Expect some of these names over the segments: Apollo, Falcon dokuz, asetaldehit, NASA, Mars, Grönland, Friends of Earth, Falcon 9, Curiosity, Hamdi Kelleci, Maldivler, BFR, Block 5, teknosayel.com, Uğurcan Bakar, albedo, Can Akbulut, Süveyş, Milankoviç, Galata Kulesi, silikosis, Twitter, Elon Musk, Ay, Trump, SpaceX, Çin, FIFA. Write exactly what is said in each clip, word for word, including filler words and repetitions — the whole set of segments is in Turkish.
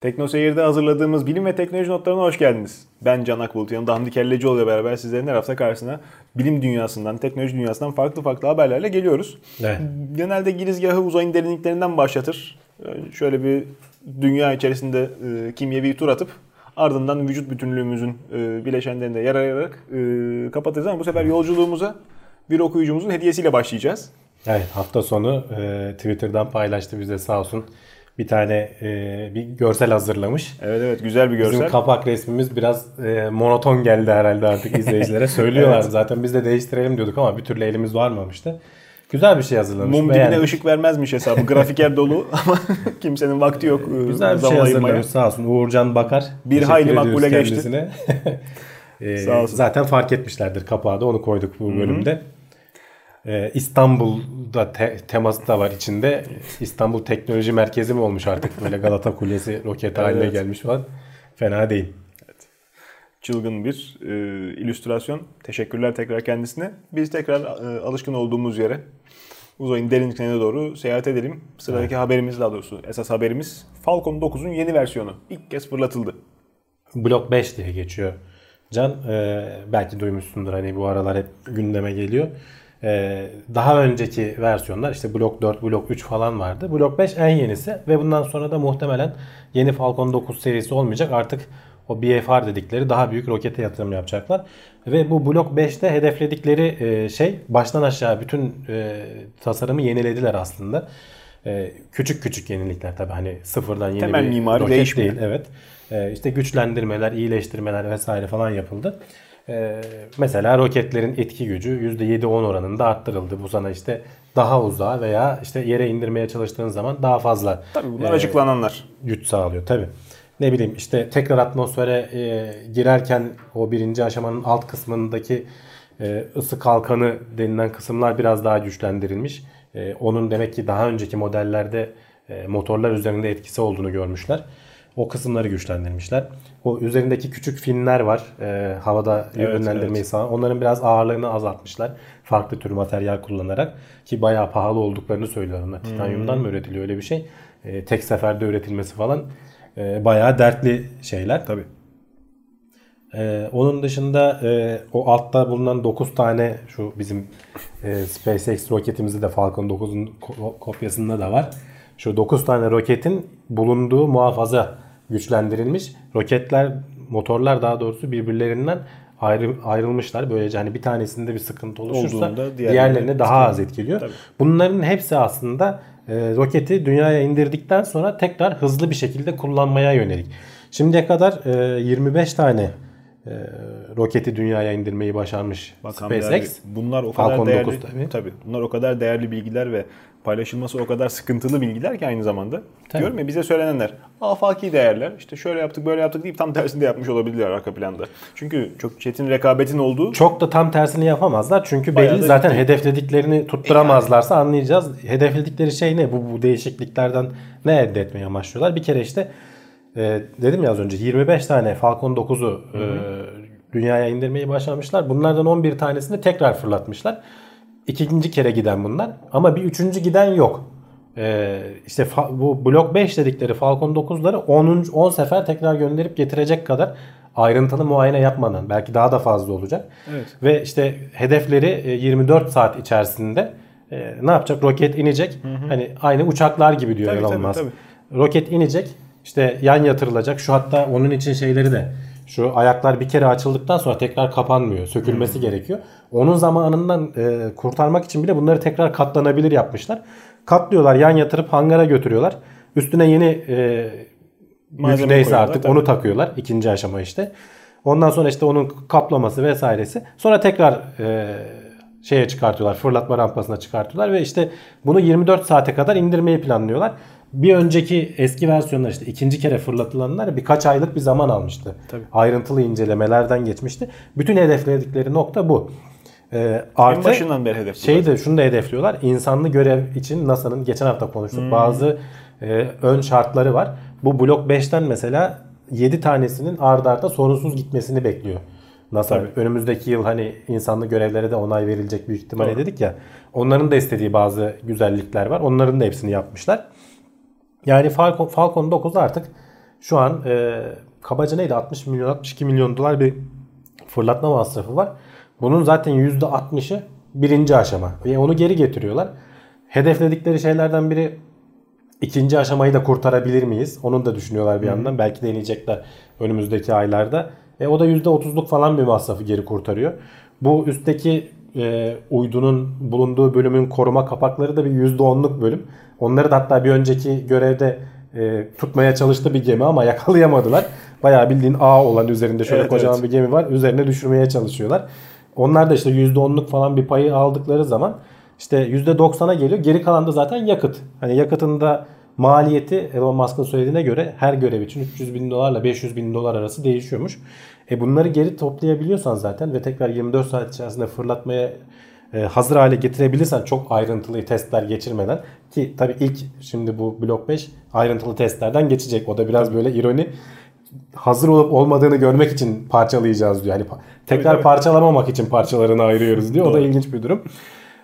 Teknoseyir'de hazırladığımız bilim ve teknoloji notlarına hoş geldiniz. Ben Can Akbulut, yanımda Hamdi Kelleci ile beraber sizlerin her hafta karşısına bilim dünyasından, teknoloji dünyasından farklı farklı haberlerle geliyoruz. Evet. Genelde girizgahı uzayın derinliklerinden başlatır. Şöyle bir dünya içerisinde e, kimyevi tur atıp ardından vücut bütünlüğümüzün e, bileşenlerine yarayarak e, kapatırız ama bu sefer yolculuğumuza bir okuyucumuzun hediyesiyle başlayacağız. Evet, hafta sonu e, Twitter'dan paylaştı bize sağ olsun. Bir tane e, bir görsel hazırlamış. Evet evet, güzel bir görsel. Bizim kapak resmimiz biraz e, monoton geldi herhalde artık izleyicilere. Söylüyorlar evet. Zaten biz de değiştirelim diyorduk ama bir türlü elimiz varmamıştı. Güzel bir şey hazırlamış. Mum dibine yani ışık vermezmiş hesabı. Grafiker dolu ama kimsenin vakti yok. Güzel bir şey hazırlamış sağ olsun. Uğurcan Bakar. Bir hayli makbule geçti. e, sağ olsun. Zaten fark etmişlerdir kapağı da, onu koyduk bu bölümde. Hı-hı. İstanbul'da te- teması da var içinde. İstanbul Teknoloji Merkezi mi olmuş artık? Böyle Galata Kulesi roket haline evet. gelmiş falan. Fena değil. Evet. Çılgın bir e, illüstrasyon. Teşekkürler tekrar kendisine. Biz tekrar e, alışkın olduğumuz yere, uzayın derinliklerine doğru seyahat edelim. Sıradaki evet. haberimiz, daha doğrusu esas haberimiz Falcon dokuzun yeni versiyonu. İlk kez fırlatıldı. Block beş diye geçiyor. Can e, belki duymuşsundur, hani bu aralar hep gündeme geliyor. Daha önceki versiyonlar işte Block dört, Block üç falan vardı. Block beş en yenisi ve bundan sonra da muhtemelen yeni Falcon dokuz serisi olmayacak. Artık o B F R dedikleri daha büyük rokete yatırım yapacaklar. Ve bu Block beşte hedefledikleri şey, baştan aşağı bütün tasarımı yenilediler aslında. Küçük küçük yenilikler tabii, hani sıfırdan yeni temel bir roket değişmiyor. Değil. Evet. İşte güçlendirmeler, iyileştirmeler vesaire falan yapıldı. Ee, mesela roketlerin etki gücü yüzde yedi on oranında arttırıldı. Bu sana işte daha uzağa veya işte yere indirmeye çalıştığın zaman daha fazla tabii bunlar e, açıklananlar güç sağlıyor. Tabii. Ne bileyim işte tekrar atmosfere e, girerken o birinci aşamanın alt kısmındaki e, ısı kalkanı denilen kısımlar biraz daha güçlendirilmiş. E, onun demek ki daha önceki modellerde e, motorlar üzerinde etkisi olduğunu görmüşler. O kısımları güçlendirmişler. O üzerindeki küçük finler var. E, havada evet, yönlendirmeyi evet. sağlayan. Onların biraz ağırlığını azaltmışlar. Farklı tür materyal kullanarak. Ki bayağı pahalı olduklarını söylüyorlar. Titanyumdan hmm. mı üretiliyor öyle bir şey? E, tek seferde üretilmesi falan. E, bayağı dertli şeyler. Tabii. E, onun dışında e, o altta bulunan dokuz tane şu bizim e, SpaceX roketimizde de Falcon dokuzun ko- kopyasında da var. Şu dokuz tane roketin bulunduğu muhafaza güçlendirilmiş. Roketler, motorlar daha doğrusu birbirlerinden ayrı, ayrılmışlar. Böylece hani bir tanesinde bir sıkıntı oluşursa diğerlerine daha az etkiliyor. Tabii. Bunların hepsi aslında e, roketi dünyaya indirdikten sonra tekrar hızlı bir şekilde kullanmaya yönelik. Şimdiye kadar e, yirmi beş tane e, roketi dünyaya indirmeyi başarmış Bakan SpaceX. Değerli. Bunlar o kadar Falcon değerli. dokuz, tabii. Tabii. Bunlar o kadar değerli bilgiler ve paylaşılması o kadar sıkıntılı bilgiler ki aynı zamanda. Tabii. Diyorum ya, bize söylenenler afaki değerler, işte şöyle yaptık böyle yaptık deyip tam tersini de yapmış olabilirler arka planda. Çünkü çok çetin rekabetin olduğu. Çok da tam tersini yapamazlar çünkü belli zaten ciddi. Hedeflediklerini tutturamazlarsa anlayacağız. Hedefledikleri şey ne? Bu, bu değişikliklerden ne elde etmeye amaçlıyorlar? Bir kere işte e, dedim ya az önce yirmi beş tane Falcon dokuzu e, dünyaya indirmeyi başarmışlar. Bunlardan on bir tanesini tekrar fırlatmışlar. İkinci kere giden bunlar ama bir üçüncü giden yok. Ee, işte fa- bu Block beş dedikleri Falcon dokuzları on, on sefer tekrar gönderip getirecek kadar ayrıntılı muayene yapmadan, belki daha da fazla olacak. Evet. Ve işte hedefleri yirmi dört saat içerisinde e, ne yapacak? Roket inecek. Hı hı. Hani aynı uçaklar gibi diyor Elon Musk. Roket inecek, işte yan yatırılacak. Şu hatta onun için şeyleri de. Şu ayaklar bir kere açıldıktan sonra tekrar kapanmıyor. Sökülmesi hmm. gerekiyor. Onun zamanından e, kurtarmak için bile bunları tekrar katlanabilir yapmışlar. Katlıyorlar, yan yatırıp hangara götürüyorlar. Üstüne yeni e, malzeme neyse artık tabii. onu takıyorlar. İkinci aşama işte. Ondan sonra işte onun kaplaması vesairesi. Sonra tekrar e, şeye çıkartıyorlar. Fırlatma rampasına çıkartıyorlar ve işte bunu yirmi dört saate kadar indirmeyi planlıyorlar. Bir önceki eski versiyonlar işte ikinci kere fırlatılanlar birkaç aylık bir zaman almıştı. Tabii. Ayrıntılı incelemelerden geçmişti. Bütün hedefledikleri nokta bu. Ee, artı en başından beri hedefliyorlar. Şeyi de, şunu da hedefliyorlar. İnsanlı görev için NASA'nın geçen hafta konuştuk hmm. bazı e, ön şartları var. Bu Block beşten mesela yedi tanesinin ard arda sorunsuz gitmesini bekliyor NASA. Tabii. Önümüzdeki yıl hani insanlı görevlere de onay verilecek büyük ihtimalle Doğru. dedik ya. Onların da istediği bazı güzellikler var. Onların da hepsini yapmışlar. Yani Falcon, Falcon dokuz artık şu an e, kabaca neydi altmış milyon altmış iki milyon dolar bir fırlatma masrafı var. Bunun zaten yüzde altmışı birinci aşama. Yani onu geri getiriyorlar. Hedefledikleri şeylerden biri ikinci aşamayı da kurtarabilir miyiz? Onu da düşünüyorlar bir Hı. yandan. Belki deneyecekler önümüzdeki aylarda. E, o da yüzde otuzluk falan bir masrafı geri kurtarıyor. Bu üstteki e, uydunun bulunduğu bölümün koruma kapakları da bir yüzde onluk bölüm. Onları da hatta bir önceki görevde e, tutmaya çalıştı bir gemi ama yakalayamadılar. Bayağı bildiğin ağ olan üzerinde şöyle evet, kocaman evet. bir gemi var. Üzerine düşürmeye çalışıyorlar. Onlar da işte yüzde onluk falan bir payı aldıkları zaman işte yüzde doksana geliyor. Geri kalan da zaten yakıt. Hani yakıtın da maliyeti Elon Musk'ın söylediğine göre her görev için üç yüz bin dolarla beş yüz bin dolar arası değişiyormuş. E bunları geri toplayabiliyorsan zaten ve tekrar yirmi dört saat içerisinde fırlatmaya hazır hale getirebilirsen çok ayrıntılı testler geçirmeden, ki tabii ilk şimdi bu Block beş ayrıntılı testlerden geçecek. O da biraz böyle ironi. Hazır olup olmadığını görmek için parçalayacağız diyor. Hani tekrar tabii, tabii. parçalamamak için parçalarını ayırıyoruz diyor. O da ilginç bir durum.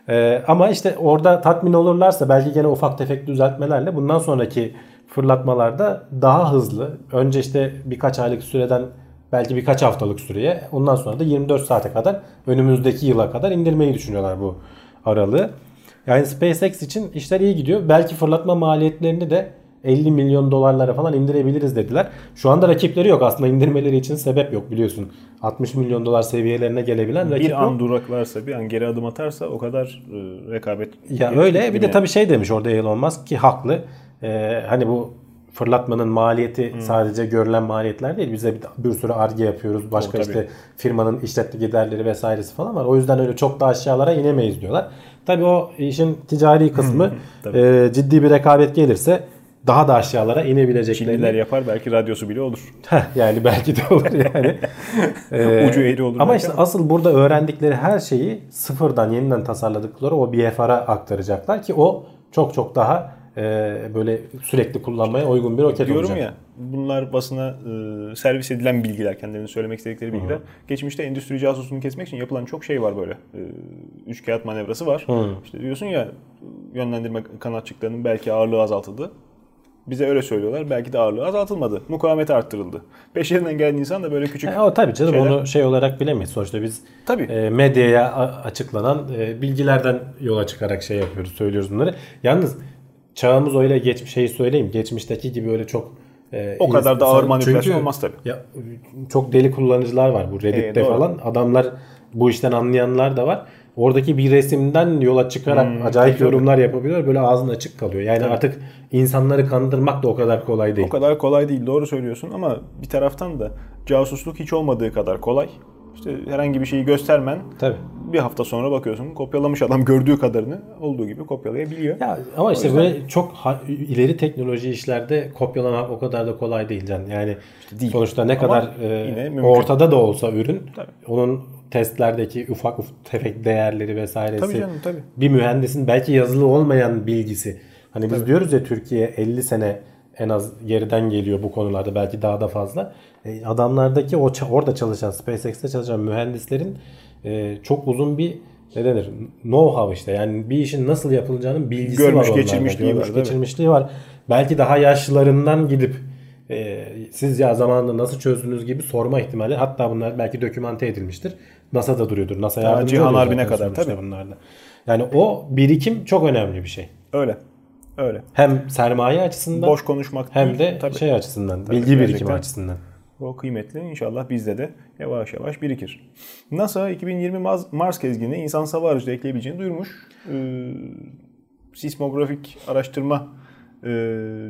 Ee, ama işte orada tatmin olurlarsa belki gene ufak tefek düzeltmelerle bundan sonraki fırlatmalarda daha hızlı. Önce işte birkaç aylık süreden belki birkaç haftalık süreye, ondan sonra da yirmi dört saate kadar, önümüzdeki yıla kadar indirmeyi düşünüyorlar bu aralığı. Yani SpaceX için işler iyi gidiyor. Belki fırlatma maliyetlerini de elli milyon dolarlara falan indirebiliriz dediler. Şu anda rakipleri yok. Aslında indirmeleri için sebep yok biliyorsun. altmış milyon dolar seviyelerine gelebilen rakip yok. Bir an duraklarsa, bir an geri adım atarsa o kadar e, rekabet. Ya öyle. Bir de tabii şey demiş orada Elon Musk, ki haklı. Ee, hani bu fırlatmanın maliyeti hmm. sadece görülen maliyetler değil. Bize bir, bir sürü Ar-Ge yapıyoruz. Başka o, işte firmanın işletme giderleri vesairesi falan var. O yüzden öyle çok da aşağılara inemeyiz diyorlar. Tabii o işin ticari kısmı e, ciddi bir rekabet gelirse daha da aşağılara inebileceklerini. Çinliler yapar, belki radyosu bile olur. Yani belki de olur yani. ee, Ucu eğri olur. Ama işte ama. asıl burada öğrendikleri her şeyi sıfırdan yeniden tasarladıkları o B F R'a aktaracaklar ki o çok çok daha e, böyle sürekli kullanmaya uygun bir roket Diyorum olacak. Diyorum ya, bunlar basına e, servis edilen bilgiler, kendilerinin söylemek istedikleri bilgiler. Hı-hı. Geçmişte endüstri casusunu kesmek için yapılan çok şey var böyle. E, üç kağıt manevrası var. Hı-hı. İşte diyorsun ya, yönlendirme kanatçıklarının belki ağırlığı azaltıldı. Bize öyle söylüyorlar. Belki de ağırlığı azaltılmadı. Mukavemeti arttırıldı. Peşlerinden gelen insan da böyle küçük... E, o tabii canım şeyler... onu şey olarak bilemeyiz. Sonuçta biz e, medyaya açıklanan e, bilgilerden yola çıkarak şey yapıyoruz, söylüyoruz bunları. Yalnız çağımız öyle geçmiş, şeyi söyleyeyim. Geçmişteki gibi öyle çok... E, o kadar da ağır manipülasyon olmaz tabii. Ya, çok deli kullanıcılar var bu Reddit'te e, falan. Adamlar, bu işten anlayanlar da var. Oradaki bir resimden yola çıkarak hmm, acayip yorumlar yapabiliyor. Böyle ağzın açık kalıyor. Yani evet. artık insanları kandırmak da o kadar kolay değil. O kadar kolay değil. Doğru söylüyorsun ama bir taraftan da casusluk hiç olmadığı kadar kolay. İşte herhangi bir şeyi göstermen, tabii. bir hafta sonra bakıyorsun kopyalamış adam, gördüğü kadarını olduğu gibi kopyalayabiliyor. Ya, ama işte yüzden... böyle çok ha- ileri teknoloji işlerde kopyalamak o kadar da kolay değil can. Yani işte değil. Sonuçta ne ama kadar e, ortada da olsa ürün, tabii. onun testlerdeki ufak ufak tefek değerleri vesairesi. Tabii canım, tabii. Bir mühendisin belki yazılı olmayan bilgisi. Hani biz tabii. diyoruz ya, Türkiye elli sene en az geriden geliyor bu konularda, belki daha da fazla. E, adamlardaki o orada çalışan, SpaceX'te çalışan mühendislerin e, çok uzun bir ne denir? know-how işte. Yani bir işin nasıl yapılacağının bilgisi Görmüş, var onlarda. Geçirmişliği Görmüş var, geçirmişliği var. Belki daha yaşlılarından gidip e, siz ya zamanında nasıl çözdünüz gibi sorma ihtimali. Hatta bunlar belki dokümante edilmiştir. NASA'da duruyordur. NASA yardımcı oluyor. Cihan Harbi'ne kadar tabii bunlarda. Yani o birikim çok önemli bir şey. Öyle. Öyle. Hem sermaye açısından, boş konuşmak hem de tabii. şey açısından, tabii, bilgi birikimi gerçekten. Açısından. O kıymetli. İnşallah bizde de yavaş yavaş birikir. NASA iki bin yirmi Mars gezginine insansal aracı da ekleyebileceğini duyurmuş. Ee, sismografik araştırma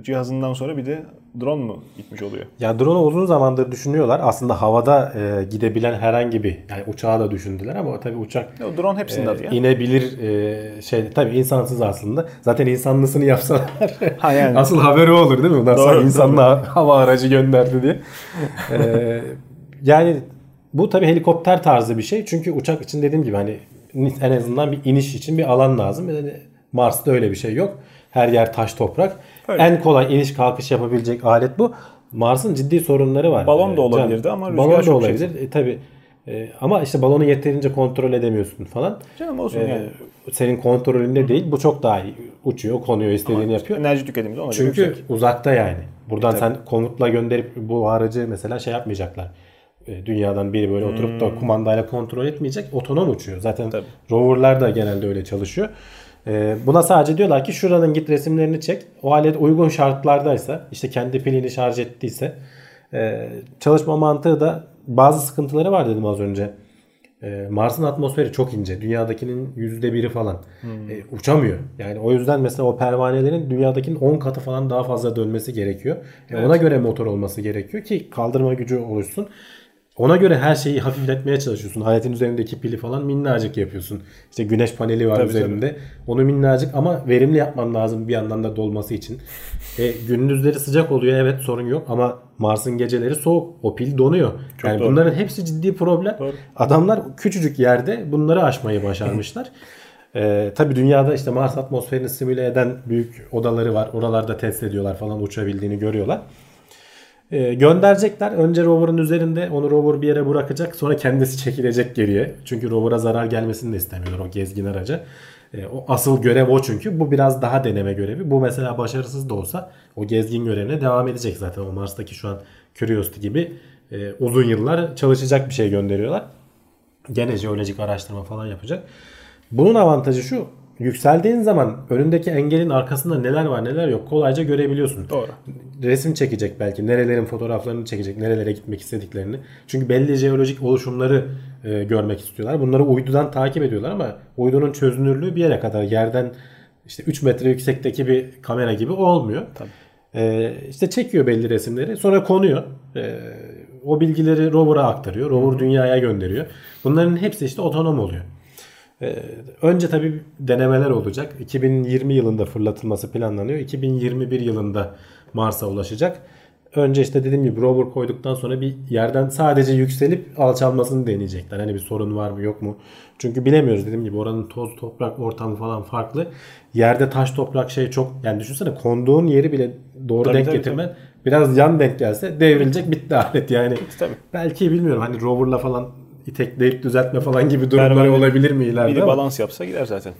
cihazından sonra bir de drone mu gitmiş oluyor? Ya drone'u uzun zamandır düşünüyorlar. Aslında havada e, gidebilen herhangi bir, yani uçağı da düşündüler ama tabii uçak ya, drone hepsinde e, inebilir e, şey tabii insansız aslında. Zaten insanlısını yapsalar ha, yani. asıl haberi olur değil mi? Bundan sonra insanla hava aracı gönderdi diye. e, yani bu tabii helikopter tarzı bir şey. Çünkü uçak için dediğim gibi hani en azından bir iniş için bir alan lazım. Yani Mars'ta öyle bir şey yok. Her yer taş toprak. Öyle. En kolay iniş kalkış yapabilecek alet bu. Mars'ın ciddi sorunları var. Balon da olabilirdi ama rüzgar balon da çok olabilir. Şey. E, tabii. E, ama işte balonu yeterince kontrol edemiyorsun falan. Canım olsun e, yani. Senin kontrolünde değil. Bu çok daha iyi. Uçuyor, konuyor, istediğini ama yapıyor. Enerji tüketimimiz ona göre. Çünkü uzakta yani. Buradan e, sen komutla gönderip bu aracı mesela şey yapmayacaklar. Dünyadan biri böyle oturup hmm. da kumandayla kontrol etmeyecek. Otonom uçuyor. Zaten tabii. Rover'lar da genelde öyle çalışıyor. Ee, buna sadece diyorlar ki şuranın git resimlerini çek. O alet uygun şartlardaysa, işte kendi pilini şarj ettiyse e, çalışma mantığı da bazı sıkıntıları var dedim az önce. E, Mars'ın atmosferi çok ince. Dünyadakinin yüzde biri falan. Hmm. E, uçamıyor. Yani o yüzden mesela o pervanelerin dünyadakinin on katı falan daha fazla dönmesi gerekiyor. E, evet. Ona göre motor olması gerekiyor ki kaldırma gücü oluşsun. Ona göre her şeyi hafifletmeye çalışıyorsun. Aletin üzerindeki pili falan minnacık yapıyorsun. İşte güneş paneli var tabii üzerinde. Tabii. Onu minnacık ama verimli yapman lazım bir yandan da dolması için. E, gündüzleri sıcak oluyor, evet, sorun yok ama Mars'ın geceleri soğuk. O pil donuyor. Çok yani doğru. Bunların hepsi ciddi problem. Doğru. Adamlar küçücük yerde bunları aşmayı başarmışlar. e, tabii dünyada işte Mars atmosferini simüle eden büyük odaları var. Oralarda test ediyorlar falan, uçabildiğini görüyorlar. E, gönderecekler. Önce rover'ın üzerinde onu rover bir yere bırakacak. Sonra kendisi çekilecek geriye. Çünkü rover'a zarar gelmesini de istemiyorlar o gezgin araca. E, o asıl görev o çünkü. Bu biraz daha deneme görevi. Bu mesela başarısız da olsa o gezgin görevine devam edecek zaten. O Mars'taki şu an Curiosity gibi e, uzun yıllar çalışacak bir şey gönderiyorlar. Gene jeolojik araştırma falan yapacak. Bunun avantajı şu. Yükseldiğin zaman önündeki engelin arkasında neler var neler yok kolayca görebiliyorsun. Doğru. Resim çekecek belki. Nerelerin fotoğraflarını çekecek. Nerelere gitmek istediklerini. Çünkü belli jeolojik oluşumları e, görmek istiyorlar. Bunları uydudan takip ediyorlar ama uydunun çözünürlüğü bir yere kadar. Yerden işte üç metre yüksekteki bir kamera gibi olmuyor. Tabii. E, işte çekiyor belli resimleri. Sonra konuyor. E, o bilgileri rover'a aktarıyor. Rover Hı-hı. dünyaya gönderiyor. Bunların hepsi işte otonom oluyor. Ee, önce tabii denemeler olacak. iki bin yirmi yılında fırlatılması planlanıyor. iki bin yirmi bir yılında Mars'a ulaşacak. Önce işte dediğim gibi rover koyduktan sonra bir yerden sadece yükselip alçalmasını deneyecekler. Hani bir sorun var mı yok mu? Çünkü bilemiyoruz, dediğim gibi oranın toz toprak ortamı falan farklı. Yerde taş toprak şey çok, yani düşünsene konduğun yeri bile doğru tabii, denk tabii, getirmen tabii. Biraz yan denk gelse devrilecek, bitti alet yani. Tabii. Belki bilmiyorum hani roverla falan itekleyip düzeltme falan gibi durumları Berber, olabilir mi ileride? Biri balans yapsa gider zaten.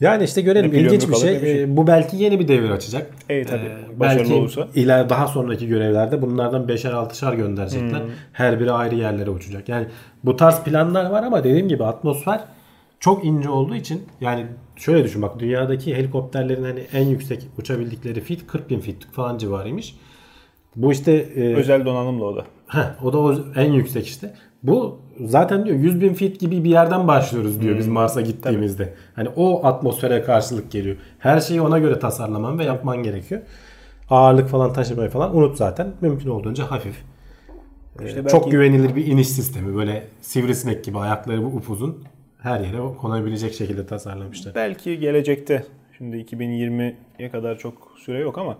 Yani işte görelim, ilginç bir şey. şey. Bu belki yeni bir devir açacak. E, tabii. Ee, belki olursa. İler, daha sonraki görevlerde bunlardan beşer altışar gönderecekler. Hmm. Her biri ayrı yerlere uçacak. Yani bu tarz planlar var ama dediğim gibi atmosfer çok ince olduğu için, yani şöyle düşün bak, dünyadaki helikopterlerin hani en yüksek uçabildikleri fit kırk bin fit falan civarıymış. Bu işte e, özel donanımla o da. Heh, o da o, en yüksek işte. Bu zaten diyor yüz bin fit gibi bir yerden başlıyoruz diyor hmm. biz Mars'a gittiğimizde. Tabii. Hani o atmosfere karşılık geliyor. Her şeyi ona göre tasarlaman ve yapman gerekiyor. Ağırlık falan taşımayı falan unut zaten. Mümkün olduğunca hafif. İşte ee, belki... Çok güvenilir bir iniş sistemi. Böyle sivrisinek gibi ayakları upuzun. Her yere konabilecek şekilde tasarlamışlar. Belki gelecekte. Şimdi iki bin yirmiye kadar çok süre yok ama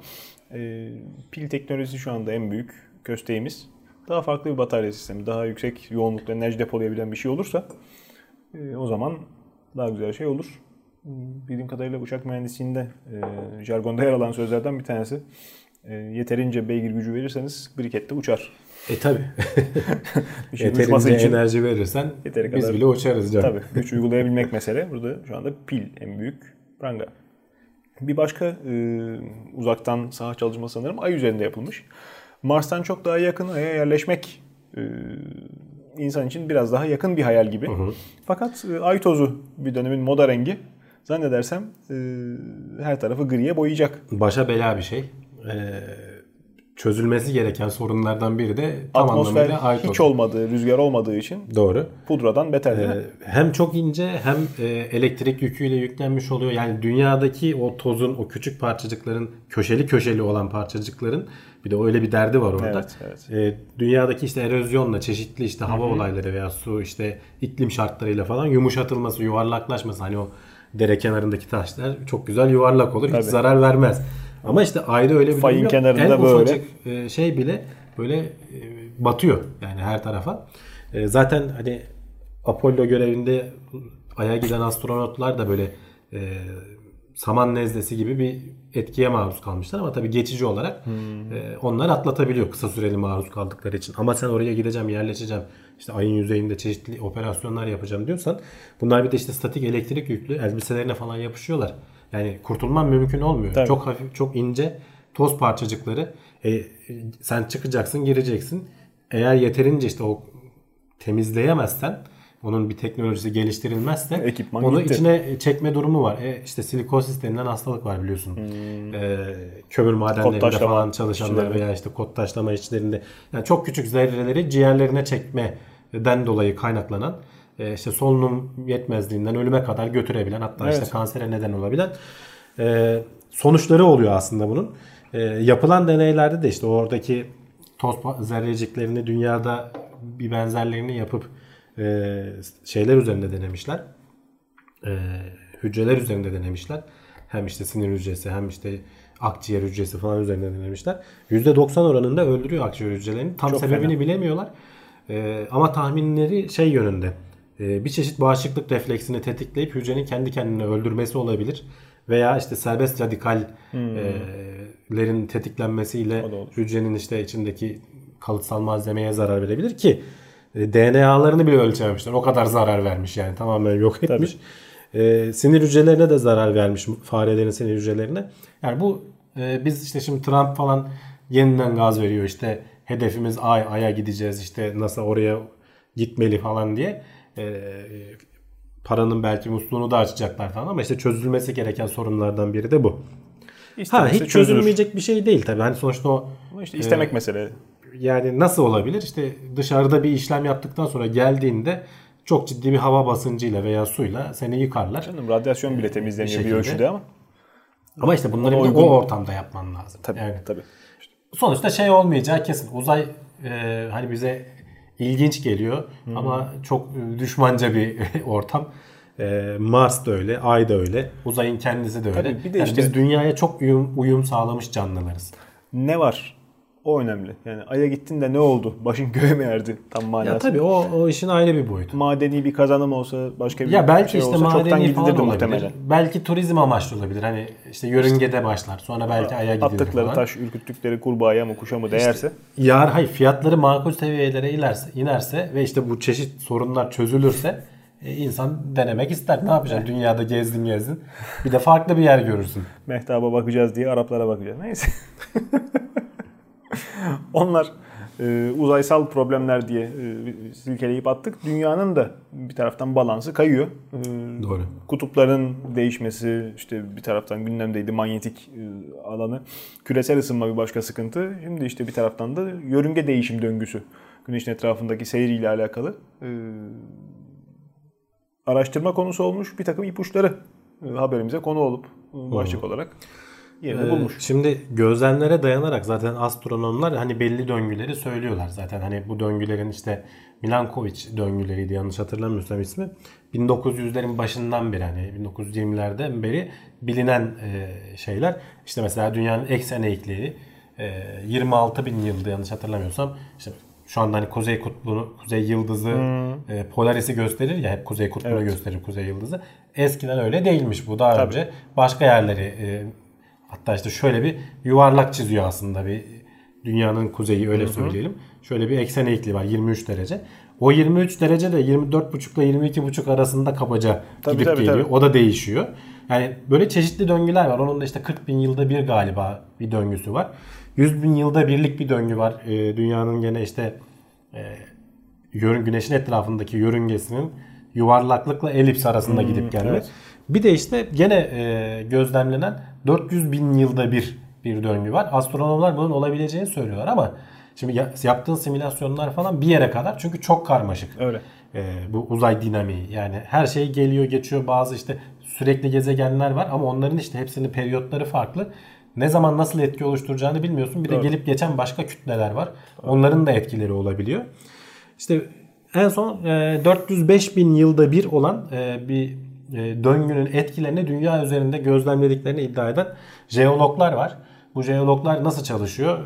e, pil teknolojisi şu anda en büyük kösteğimiz. Daha farklı bir batarya sistemi, daha yüksek yoğunlukta enerji depolayabilen bir şey olursa e, o zaman daha güzel şey olur. Bildiğim kadarıyla uçak mühendisliğinde e, jargonda yer alan sözlerden bir tanesi. E, yeterince beygir gücü verirseniz brikette uçar. E tabi. Yeterince için enerji verirsen kadar, biz bile uçarız canım. Tabi. Güç uygulayabilmek mesele. Burada şu anda pil en büyük pranga. Bir başka e, uzaktan saha çalışması sanırım Ay üzerinde yapılmış. Mars'tan çok daha yakın Ay'a yerleşmek insan için biraz daha yakın bir hayal gibi. Hı hı. Fakat ay tozu bir dönemin moda rengi. Zannedersem her tarafı griye boyayacak. Başa bela bir şey. Çözülmesi gereken sorunlardan biri de tam atmosfer anlamıyla ay tozu. Hiç olmadığı, rüzgar olmadığı için doğru. Pudradan beter. Ee, hem çok ince hem elektrik yüküyle yüklenmiş oluyor. Yani dünyadaki o tozun, o küçük parçacıkların, köşeli köşeli olan parçacıkların bir de öyle bir derdi var orada. Evet, evet. E, dünyadaki işte erozyonla, çeşitli işte hava Hı-hı. olayları veya su, işte iklim şartlarıyla falan yumuşatılması, yuvarlaklaşması, hani o dere kenarındaki taşlar çok güzel yuvarlak olur, tabii. Hiç zarar vermez. Ama işte ayrı öyle bir fayın kenarında böyle e, şey bile böyle e, batıyor yani her tarafa. E, zaten hani Apollo görevinde Ay'a giden astronotlar da böyle e, saman nezlesi gibi bir etkiye maruz kalmışlar ama tabii geçici olarak hmm. e, onlar atlatabiliyor kısa süreli maruz kaldıkları için. Ama sen oraya gideceğim, yerleşeceğim, işte ayın yüzeyinde çeşitli operasyonlar yapacağım diyorsan bunlar bir de işte statik elektrik yüklü elbiselerine falan yapışıyorlar. Yani kurtulman mümkün olmuyor. Tabii. Çok hafif, çok ince toz parçacıkları e, sen çıkacaksın, gireceksin. Eğer yeterince işte o temizleyemezsen, onun bir teknolojisi geliştirilmezse ekipman onu gitti. İçine çekme durumu var. E işte silikosis denilen hastalık var biliyorsun. Hmm. E, kömür madenlerinde falan çalışanlar veya işte kod taşlama işçilerinde. Yani çok küçük zerreleri ciğerlerine çekmeden dolayı kaynaklanan, e, işte solunum yetmezliğinden ölüme kadar götürebilen, hatta evet. işte kansere neden olabilen e, sonuçları oluyor aslında bunun. E, yapılan deneylerde de işte oradaki toz zerreciklerini dünyada bir benzerlerini yapıp Ee, şeyler üzerinde denemişler, ee, hücreler üzerinde denemişler, hem işte sinir hücresi hem işte akciğer hücresi falan üzerinde denemişler. yüzde doksan oranında öldürüyor akciğer hücrelerini, tam çok sebebini fena. Bilemiyorlar ee, ama tahminleri şey yönünde, ee, bir çeşit bağışıklık refleksini tetikleyip hücrenin kendi kendini öldürmesi olabilir veya işte serbest radikallerin hmm. e, tetiklenmesiyle hücrenin işte içindeki kalıtsal malzemeye zarar verebilir ki D N A'larını bile ölçememişler. O kadar zarar vermiş yani. Tamamen yok etmiş. Ee, sinir hücrelerine de zarar vermiş. Farelerin sinir hücrelerine. Yani bu e, biz işte şimdi Trump falan yeniden gaz veriyor. İşte hedefimiz Ay, Ay'a gideceğiz. İşte NASA oraya gitmeli falan diye. E, paranın belki musluğunu da açacaklar falan ama işte çözülmesi gereken sorunlardan biri de bu. İstemesi ha hiç çözülür. Çözülmeyecek bir şey değil tabii. Hani sonuçta o işte istemek e, mesele. Yani nasıl olabilir? İşte dışarıda bir işlem yaptıktan sonra geldiğinde çok ciddi bir hava basıncıyla veya suyla seni yıkarlar. Canım radyasyon bile temizleniyor bir, bir ölçüde ama. Ama işte bunları bir de o ortamda yapman lazım. Tabii, yani. Tabii. Sonuçta şey olmayacağı kesin. Uzay e, hani bize ilginç geliyor hmm. ama çok düşmanca bir ortam. E, Mars da öyle, Ay da öyle, uzayın kendisi de öyle. Tabii, bir de yani işte, biz dünyaya çok uyum, uyum sağlamış canlılarız. Ne var? O önemli. Yani Ay'a gittin de ne oldu? Başın göğe mi erdi? Tam manası. Ya tabii o, o işin ayrı bir boyutu. Madeni bir kazanım olsa, başka bir ya belki şey işte olsa çoktan gidilirdi muhtemelen. Belki turizm amaçlı olabilir. Hani işte yörüngede başlar. Sonra belki Ay'a gidilir. Attıkları falan. Taş, ürküttükleri kurbağaya mı kuşa mı değerse. İşte, yar, hayır fiyatları makul seviyelere inerse, inerse ve işte bu çeşit sorunlar çözülürse e, insan denemek ister. Ne yapacaksın? Dünyada gezdin gezdin. Bir de farklı bir yer görürsün. Mehtaba bakacağız diye Araplara bakacağız. Neyse. Onlar e, uzaysal problemler diye e, silkeleyip attık. Dünyanın da bir taraftan balansı kayıyor. E, Doğru. Kutupların değişmesi, işte bir taraftan gündemdeydi manyetik e, alanı. Küresel ısınma bir başka sıkıntı. Şimdi işte bir taraftan da yörünge değişim döngüsü. Güneşin etrafındaki seyriyle alakalı e, araştırma konusu olmuş. Bir takım ipuçları e, haberimize konu olup e, başlık olarak. Ee, şimdi gözlemlere dayanarak zaten astronomlar hani belli döngüleri söylüyorlar zaten. Hani bu döngülerin işte Milankoviç döngüleriydi yanlış hatırlamıyorsam ismi. bin dokuz yüzlerin başından beri hani bin dokuz yüz yirmilerden beri bilinen e, şeyler. İşte mesela dünyanın eksen eğikliği e, yirmi altı bin yıldı yanlış hatırlamıyorsam. İşte şu anda hani Kuzey Kutbu'nu, Kuzey Yıldızı, hmm. e, Polaris'i gösterir ya hep Kuzey Kutbu'nu evet. gösterir Kuzey Yıldızı. Eskiden öyle değilmiş bu daha Tabii. önce. Başka yerleri e, hatta işte şöyle bir yuvarlak çiziyor aslında bir dünyanın kuzeyi öyle söyleyelim. Şöyle bir eksen eğikliği var yirmi üç derece. O yirmi üç derece de yirmi dört buçuk ile yirmi iki buçuk arasında kabaca tabii, gidip tabii, geliyor. Tabii. O da değişiyor. Yani böyle çeşitli döngüler var. Onun da işte kırk bin yılda bir galiba bir döngüsü var. yüz bin yılda birlik bir döngü var. E, dünyanın gene işte e, güneşin etrafındaki yörüngesinin yuvarlaklıkla elips arasında hmm, gidip gelme. Evet. Bir de işte gene e, gözlemlenen dört yüz bin yılda bir bir döngü var. Astronomlar bunun olabileceğini söylüyorlar ama şimdi yaptığın simülasyonlar falan bir yere kadar çünkü çok karmaşık. Öyle. E, bu uzay dinamiği yani her şey geliyor geçiyor bazı işte sürekli gezegenler var ama onların işte hepsinin periyotları farklı. Ne zaman nasıl etki oluşturacağını bilmiyorsun. Bir de Öyle. Gelip geçen başka kütleler var. Öyle. Onların da etkileri olabiliyor. İşte en son e, dört yüz beş bin yılda bir olan e, bir döngünün etkilerini dünya üzerinde gözlemlediklerini iddia eden jeologlar var. Bu jeologlar nasıl çalışıyor?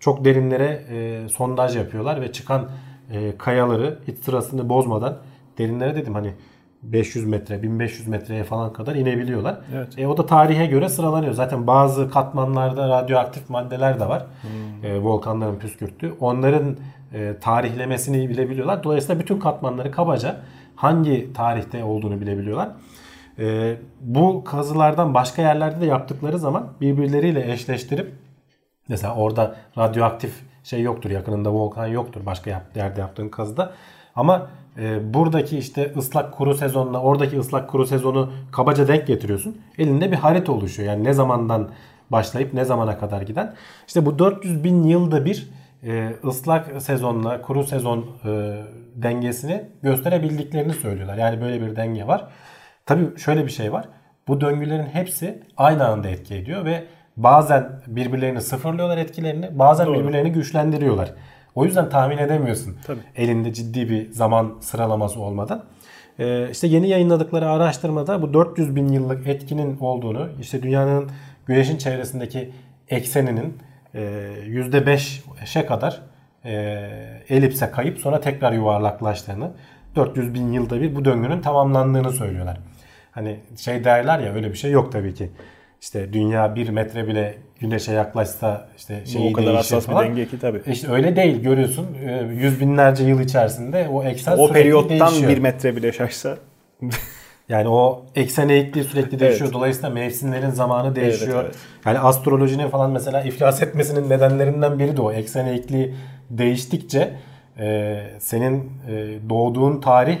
Çok derinlere sondaj yapıyorlar ve çıkan kayaları hiç sırasını bozmadan derinlere dedim hani beş yüz metre, bin beş yüz metreye falan kadar inebiliyorlar. Evet. E, o da tarihe göre sıralanıyor. Zaten bazı katmanlarda radyoaktif maddeler de var. Hmm. E, volkanların püskürttüğü. Onların e, tarihlemesini bilebiliyorlar. Dolayısıyla bütün katmanları kabaca hangi tarihte olduğunu bilebiliyorlar. E, bu kazılardan başka yerlerde de yaptıkları zaman birbirleriyle eşleştirip Mesela orada radyoaktif şey yoktur, yakınında volkan yoktur başka yap, yerde yaptığın kazıda. Ama e, buradaki işte ıslak kuru sezonla oradaki ıslak kuru sezonu kabaca denk getiriyorsun. Elinde bir harita oluşuyor. Yani ne zamandan başlayıp ne zamana kadar giden. İşte bu dört yüz bin yılda bir e, ıslak sezonla kuru sezon e, dengesini gösterebildiklerini söylüyorlar. Yani böyle bir denge var. Tabii şöyle bir şey var. Bu döngülerin hepsi aynı anda etki ediyor ve bazen birbirlerini sıfırlıyorlar etkilerini, bazen Doğru. birbirlerini güçlendiriyorlar. O yüzden tahmin edemiyorsun. Tabii. Elinde ciddi bir zaman sıralaması olmadan. Ee, işte yeni yayınladıkları araştırmada bu dört yüz bin yıllık etkinin olduğunu, işte dünyanın güneşin çevresindeki ekseninin e, yüzde beşe kadar e, elipse kayıp sonra tekrar yuvarlaklaştığını, dört yüz bin yılda bir bu döngünün tamamlandığını söylüyorlar. Hani şey derler ya, öyle bir şey yok tabii ki. İşte dünya bir metre bile güneşe yaklaşsa işte şeyi o kadar hassas falan. Bir denge ki tabii. İşte öyle değil, görüyorsun. Yüz binlerce yıl içerisinde o eksen o sürekli değişiyor. O periyottan bir metre bile şaşsa. Yani o eksen eğikliği sürekli değişiyor. Evet. Dolayısıyla mevsimlerin zamanı değişiyor. Evet, evet. Yani astrolojinin falan mesela iflas etmesinin nedenlerinden biri de o. Eksen eğikliği değiştikçe senin doğduğun tarih,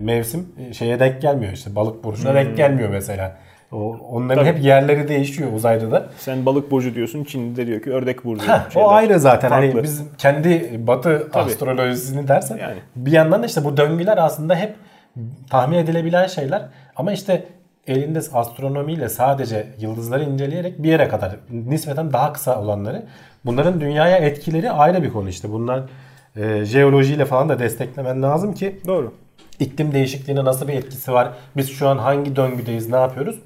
mevsim şeye denk gelmiyor. İşte balık burcuna hmm. denk gelmiyor mesela. O, onların Tabii. hep yerleri değişiyor uzayda da. Sen balık burcu diyorsun, Çin'de diyor ki ördek burcu. Heh, o ayrı zaten. Hani biz kendi batı Tabii. astrolojisini dersen yani. Bir yandan da işte bu döngüler aslında hep tahmin edilebilen şeyler. Ama işte elinde astronomiyle sadece yıldızları inceleyerek bir yere kadar, nispeten daha kısa olanları, bunların dünyaya etkileri ayrı bir konu işte. Bunlar e, jeolojiyle falan da desteklemen lazım ki Doğru. iklim değişikliğine nasıl bir etkisi var? Biz şu an hangi döngüdeyiz? Ne yapıyoruz?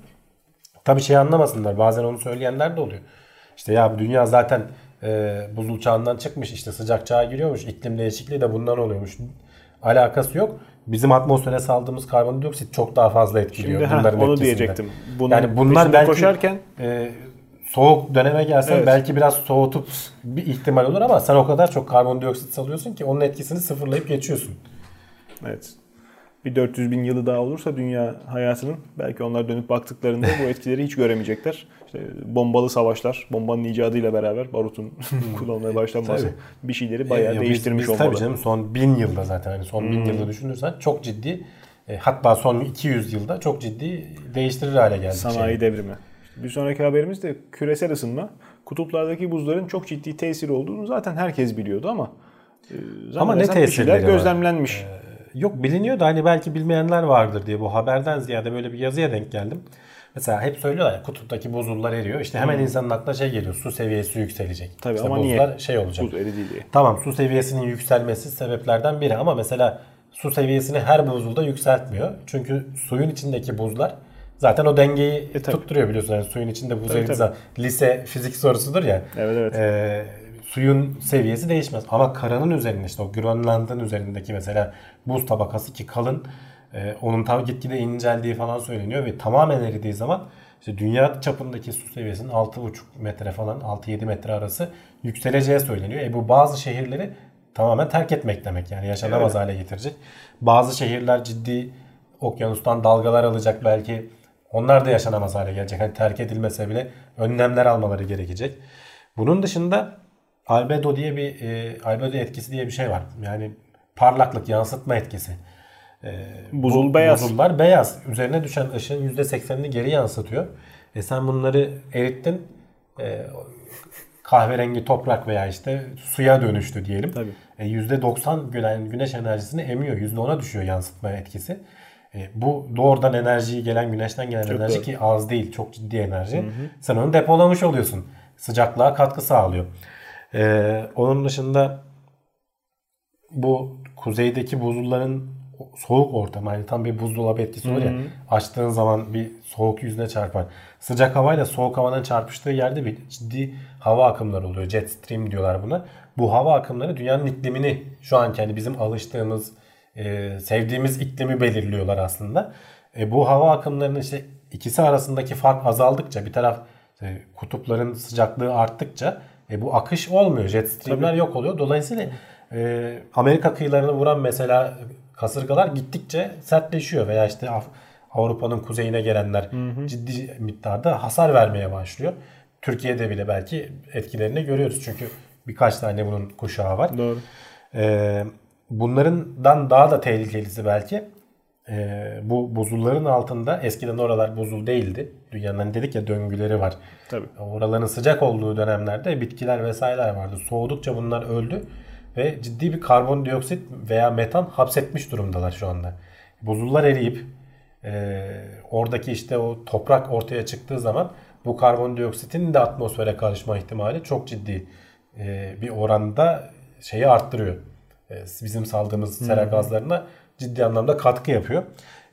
Tabii şey anlamasınlar. Bazen onu söyleyenler de oluyor. İşte ya dünya zaten e, buzul çağından çıkmış, işte sıcak çağa giriyormuş. İklim değişikliği de bundan oluyormuş. Alakası yok. Bizim atmosfere saldığımız karbondioksit çok daha fazla etkiliyor. Şimdi, bunların heh, onu diyecektim. Bunun yani bunlar belki koşarken e, soğuk döneme gelsen evet. belki biraz soğutup bir ihtimal olur ama sen o kadar çok karbondioksit salıyorsun ki onun etkisini sıfırlayıp geçiyorsun. Evet. Bir dört yüz bin yılı daha olursa dünya hayatının, belki onlar dönüp baktıklarında bu etkileri hiç göremeyecekler. İşte bombalı savaşlar, bombanın icadıyla beraber barutun kullanılmaya başlanması bir şeyleri bayağı e, değiştirmiş biz, biz olmalı. Tabii canım, son bin yılda zaten hani son hmm. bin yılda düşünürsen çok ciddi, e, hatta son iki yüz yılda çok ciddi değiştirir hale geldi. Sanayi devrimi. Bir sonraki haberimiz de küresel ısınma. Kutuplardaki buzların çok ciddi tesiri olduğunu zaten herkes biliyordu ama e, ama ne tesirler gözlemlenmiş. Var. Yok biliniyor da hani belki bilmeyenler vardır diye bu haberden ziyade böyle bir yazıya denk geldim. Mesela hep söylüyorlar ya, kutuptaki buzullar eriyor. İşte hemen hmm. insanın aklına şey geliyor, su seviyesi yükselecek. Tabii işte ama buzlar niye? Şey olacak. Buz eridi diye. Tamam, su seviyesinin yükselmesi sebeplerden biri ama mesela su seviyesini her buzulda yükseltmiyor. Çünkü suyun içindeki buzlar zaten o dengeyi e, tutturuyor biliyorsun. Yani suyun içinde buz eridiğinde lise fizik sorusudur ya. Evet evet. E, suyun seviyesi değişmez. Ama karanın üzerinde işte o Grönland'ın üzerindeki mesela buz tabakası ki kalın, e, onun tabi gitgide inceldiği falan söyleniyor ve tamamen eridiği zaman işte dünya çapındaki su seviyesinin altı buçuk metre falan, altı yedi metre arası yükseleceği söyleniyor. E bu bazı şehirleri tamamen terk etmek demek, yani yaşanamaz evet. hale getirecek. Bazı şehirler ciddi okyanustan dalgalar alacak belki. Onlar da yaşanamaz hale gelecek. Hani terk edilmese bile önlemler almaları gerekecek. Bunun dışında albedo diye bir e, albedo etkisi diye bir şey var. Yani parlaklık, yansıtma etkisi. E, Buzul bu, beyaz. Buzullar beyaz. Üzerine düşen ışığın yüzde seksenini geri yansıtıyor. E sen bunları erittin. E, kahverengi toprak veya işte suya dönüştü diyelim. Tabii. E, yüzde doksan gülen güneş enerjisini emiyor. yüzde ona düşüyor yansıtma etkisi. E, bu doğrudan enerjiyi gelen, güneşten gelen çok enerji doğru. ki az değil. Çok ciddi enerji. Hı hı. Sen onu depolamış oluyorsun. Sıcaklığa katkı sağlıyor. Ee, onun dışında bu kuzeydeki buzulların soğuk ortamı, yani tam bir buzdolabı etkisi olur ya, açtığın zaman bir soğuk yüzüne çarpar. Sıcak havayla soğuk havanın çarpıştığı yerde bir ciddi hava akımları oluyor. Jet stream diyorlar buna. Bu hava akımları dünyanın iklimini, şu anki hani bizim alıştığımız, e, sevdiğimiz iklimi belirliyorlar aslında. E, bu hava akımlarının işte ikisi arasındaki fark azaldıkça, bir taraf e, kutupların sıcaklığı arttıkça E bu akış olmuyor. Jet streamler Tabii. yok oluyor. Dolayısıyla e, Amerika kıyılarını vuran mesela kasırgalar gittikçe sertleşiyor veya işte Av- Avrupa'nın kuzeyine gelenler hı hı. ciddi miktarda hasar vermeye başlıyor. Türkiye'de bile belki etkilerini görüyoruz. Çünkü birkaç tane bunun kuşağı var. Doğru. Ee, bunlarından daha da tehlikelisi belki ee, bu buzulların altında, eskiden oralar buzul değildi. Dünyanın hani dedik ya, döngüleri var. Tabii. Oraların sıcak olduğu dönemlerde bitkiler vesaireler vardı. Soğudukça bunlar öldü ve ciddi bir karbondioksit veya metan hapsetmiş durumdalar şu anda. Buzullar eriyip e, oradaki işte o toprak ortaya çıktığı zaman bu karbondioksitin de atmosfere karışma ihtimali çok ciddi e, bir oranda şeyi arttırıyor. E, bizim saldığımız sera hmm. gazlarına ciddi anlamda katkı yapıyor.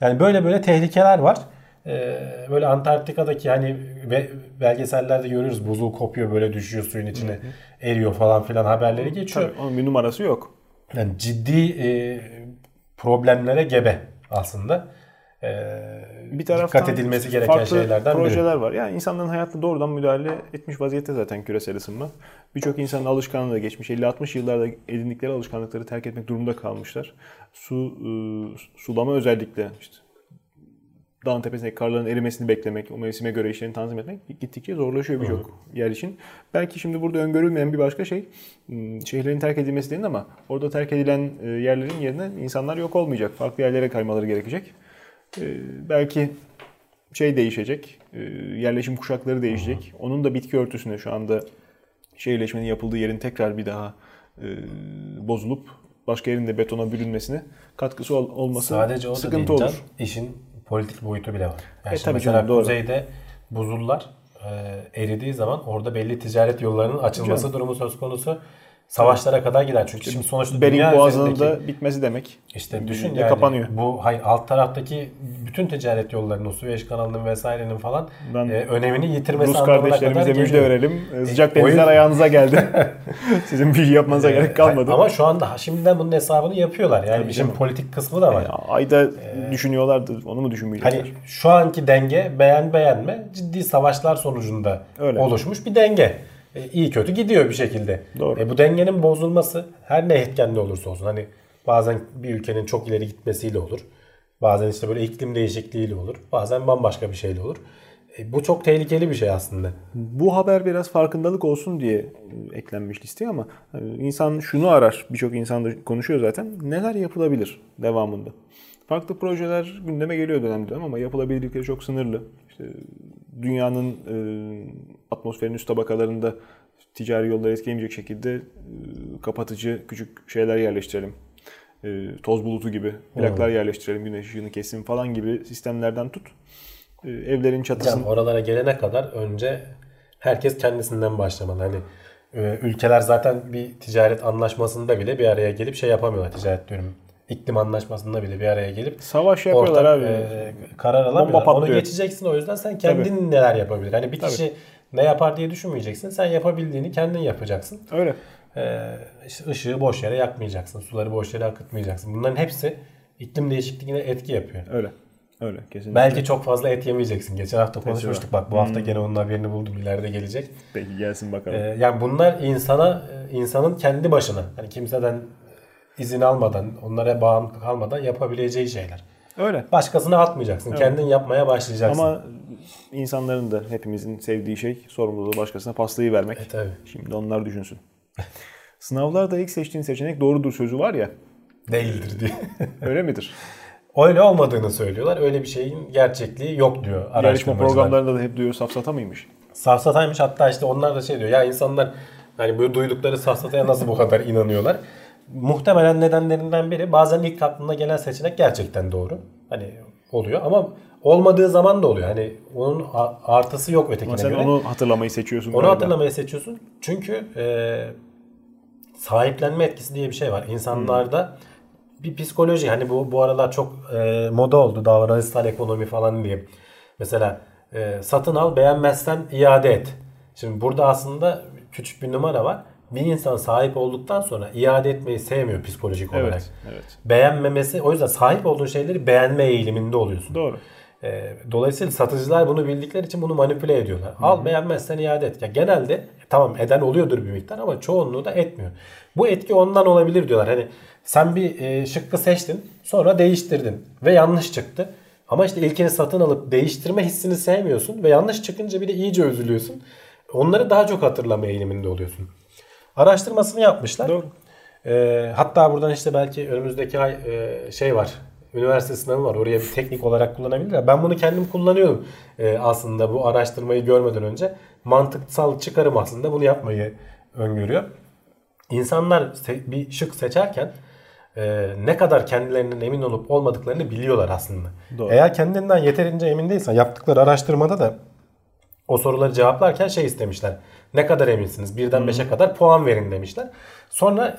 Yani böyle böyle tehlikeler var. E, böyle Antarktika'daki hani belgesellerde görüyoruz, buzul kopuyor, böyle düşüyor suyun içine, hmm. eriyor falan filan haberleri geçiyor. Tabii, onun bir numarası yok. Yani ciddi e, problemlere gebe aslında. Bir taraftan dikkat edilmesi gereken farklı şeylerden projeler biri var. Yani insanların hayatına doğrudan müdahale etmiş vaziyette zaten küresel ısınma. Birçok insanın alışkanlığı da geçmiş. elli altmış yıllarda edindikleri alışkanlıkları terk etmek durumunda kalmışlar. Su, e, sulama özellikle işte dağın tepesindeki karların erimesini beklemek, o mevsime göre işlerini tanzim etmek gittikçe zorlaşıyor birçok yer için. Belki şimdi burada öngörülmeyen bir başka şey, şehirlerin terk edilmesi değil ama orada terk edilen yerlerin yerine insanlar yok olmayacak. Farklı yerlere kaymaları gerekecek. Ee, belki şey değişecek, e, yerleşim kuşakları değişecek. Hı-hı. Onun da bitki örtüsüne şu anda şehirleşmenin yapıldığı yerin tekrar bir daha e, bozulup başka yerin de betona bürünmesine katkısı ol- olması sadece o sıkıntı da değil, olur. Can, işin politik boyutu bile var. Yani e, tabii mesela canım, kuzeyde buzullar e, eridiği zaman orada belli ticaret yollarının açılması canım. durumu söz konusu. Savaşlara kadar gider çünkü şimdi sonuçta Bering Boğazı'nın da bitmesi demek. İşte düşün yani kapanıyor. Bu hayır, alt taraftaki bütün ticaret yollarının, Süveyş kanalının vesairenin falan ben, e, önemini yitirmesi Rus anlamına kadar geliyor. Rus kardeşlerimize müjde verelim. Sıcak e, denizler ayağınıza geldi. Sizin bir şey yapmanıza gerek kalmadı. Ama şu anda şimdiden bunun hesabını yapıyorlar. Yani işin politik kısmı da var. E, ayda e, düşünüyorlardı. Onu mu düşünmeyecekler? Hani şu anki denge beğen beğenme ciddi savaşlar sonucunda öyle oluşmuş bir denge. İyi kötü gidiyor bir şekilde. Doğru. E bu dengenin bozulması her ne etkenli olursa olsun. Hani bazen bir ülkenin çok ileri gitmesiyle olur. Bazen işte böyle iklim değişikliğiyle olur. Bazen bambaşka bir şeyle olur. E bu çok tehlikeli bir şey aslında. Bu haber biraz farkındalık olsun diye eklenmiş listeye ama insan şunu arar. Birçok insan da konuşuyor zaten. Neler yapılabilir devamında? Farklı projeler gündeme geliyor dönem dönem ama yapılabilirlikleri çok sınırlı. İşte dünyanın e, atmosferin üst tabakalarında ticari yolları etkileyemeyecek şekilde e, kapatıcı küçük şeyler yerleştirelim. E, toz bulutu gibi plaklar hmm. yerleştirelim, güneş ışığını kesin falan gibi sistemlerden tut. E, evlerin çatısını... Yani oralara gelene kadar önce herkes kendisinden başlamalı. Hani e, ülkeler zaten bir ticaret anlaşmasında bile bir araya gelip şey yapamıyorlar, ticaret diyorum. İklim anlaşmasında bile bir araya gelip savaş yapıyorlar ortak, abi. E, karar alamıyorlar. Onu geçeceksin, o yüzden sen kendin Tabii. neler yapabilir. Hani bir Tabii. kişi ne yapar diye düşünmeyeceksin. Sen yapabildiğini kendin yapacaksın. Öyle. E, işte ışığı boş yere yakmayacaksın. Suları boş yere akıtmayacaksın. Bunların hepsi iklim değişikliğine etki yapıyor. Öyle. Öyle kesinlikle. Belki çok fazla et yemeyeceksin. Geçen hafta konuşmuştuk. Bak bu hafta hmm. gene onun haberini buldum. İleride gelecek. Peki gelsin bakalım. E, yani bunlar insana, insanın kendi başına. Hani kimseden izin almadan, onlara bağımlı kalmadan yapabileceği şeyler. Öyle. Başkasına atmayacaksın. Öyle. Kendin yapmaya başlayacaksın. Ama insanların da hepimizin sevdiği şey sorumluluğu başkasına paslayıvermek. E tabii. Şimdi onlar düşünsün. Sınavlarda ilk seçtiğin seçenek doğrudur sözü var ya. Değildir diye. Öyle midir? Öyle olmadığını söylüyorlar. Öyle bir şeyin gerçekliği yok diyor araştırmacılar. Yarışma programlarında da hep diyor safsata mıymış? Safsataymış. Hatta işte onlar da şey diyor. Ya insanlar hani böyle duydukları safsataya nasıl bu kadar inanıyorlar? Muhtemelen nedenlerinden biri, bazen ilk aklına gelen seçenek gerçekten doğru. Hani oluyor ama olmadığı zaman da oluyor. Hani onun artısı yok ötekine göre. Sen onu hatırlamayı seçiyorsun. Onu hatırlamayı seçiyorsun. Çünkü e, sahiplenme etkisi diye bir şey var. İnsanlarda hmm. bir psikoloji. Hani bu bu aralar çok e, moda oldu. Davranışsal ekonomi falan diye. Mesela e, satın al, beğenmezsen iade et. Şimdi burada aslında küçük bir numara var. Bir insan sahip olduktan sonra iade etmeyi sevmiyor psikolojik olarak. Evet, evet. Beğenmemesi, o yüzden sahip olduğun şeyleri beğenme eğiliminde oluyorsun. Doğru. E, dolayısıyla satıcılar bunu bildikleri için bunu manipüle ediyorlar. Hı-hı. Al, beğenmezsen iade et. Ya genelde tamam eden oluyordur bir miktar ama çoğunluğu da etmiyor. Bu etki ondan olabilir diyorlar. Hani sen bir e, şıkkı seçtin, sonra değiştirdin ve yanlış çıktı. Ama işte ilkini satın alıp değiştirme hissini sevmiyorsun ve yanlış çıkınca bir de iyice üzülüyorsun. onları daha çok hatırlama eğiliminde oluyorsun. Araştırmasını yapmışlar. Doğru. E, hatta buradan işte belki önümüzdeki ay e, şey var. Üniversite sınavı var. Oraya bir teknik olarak kullanabilirler. Ben bunu kendim kullanıyorum. E, aslında bu araştırmayı görmeden önce mantıksal çıkarım aslında bunu yapmayı öngörüyor. İnsanlar bir şık seçerken e, ne kadar kendilerinden emin olup olmadıklarını biliyorlar aslında. Doğru. Eğer kendilerinden yeterince emin değilsen, yaptıkları araştırmada da o soruları cevaplarken şey istemişler. Ne kadar eminsiniz? Birden beşe kadar puan verin demişler. Sonra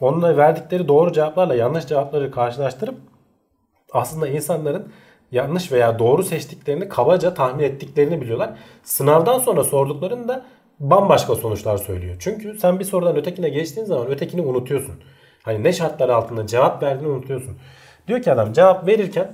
onunla verdikleri doğru cevaplarla yanlış cevapları karşılaştırıp aslında insanların yanlış veya doğru seçtiklerini kabaca tahmin ettiklerini biliyorlar. Sınavdan sonra sorduklarında bambaşka sonuçlar söylüyor. Çünkü sen bir sorudan ötekine geçtiğin zaman ötekini unutuyorsun. Hani ne şartlar altında cevap verdiğini unutuyorsun. Diyor ki adam cevap verirken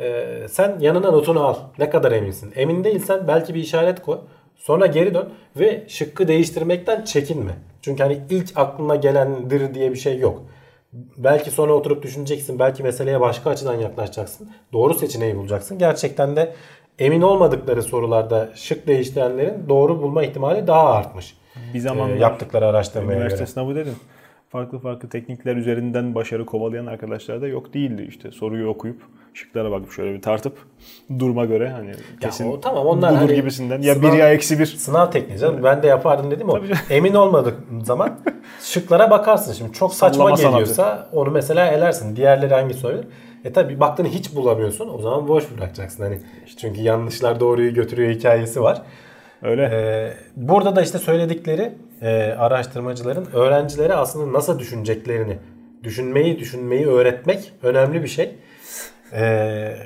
e, sen yanına notunu al. Ne kadar eminsin? Emin değilsen belki bir işaret koy. Sonra geri dön ve şıkkı değiştirmekten çekinme. Çünkü hani ilk aklına gelendir diye bir şey yok. Belki sonra oturup düşüneceksin. Belki meseleye başka açıdan yaklaşacaksın. Doğru seçeneği bulacaksın. Gerçekten de emin olmadıkları sorularda şık değiştirenlerin doğru bulma ihtimali daha artmış. Bir zamanlar e, yaptıkları araştırmaya göre. Üniversite sınavı dedin. Farklı farklı teknikler üzerinden başarı kovalayan arkadaşlar da yok değildi işte. Soruyu okuyup şıklara bakıp şöyle bir tartıp duruma göre hani kesin ya o, tamam, onlar budur hani gibisinden. Ya sınav, bir ya eksi bir. Sınav tekniği canım. Evet. Ben de yapardım dedim o. Emin olmadık zaman şıklara bakarsın. Şimdi çok saçma Sallama geliyorsa sanatı. Onu mesela elersin. Diğerleri hangisi olabilir? E tabi baktığını hiç bulamıyorsun. O zaman boş bırakacaksın. Hani çünkü yanlışlar doğruyu götürüyor hikayesi var. Öyle. Ee, burada da işte söyledikleri e, araştırmacıların öğrencilere aslında nasıl düşüneceklerini düşünmeyi düşünmeyi öğretmek önemli bir şey. Ee,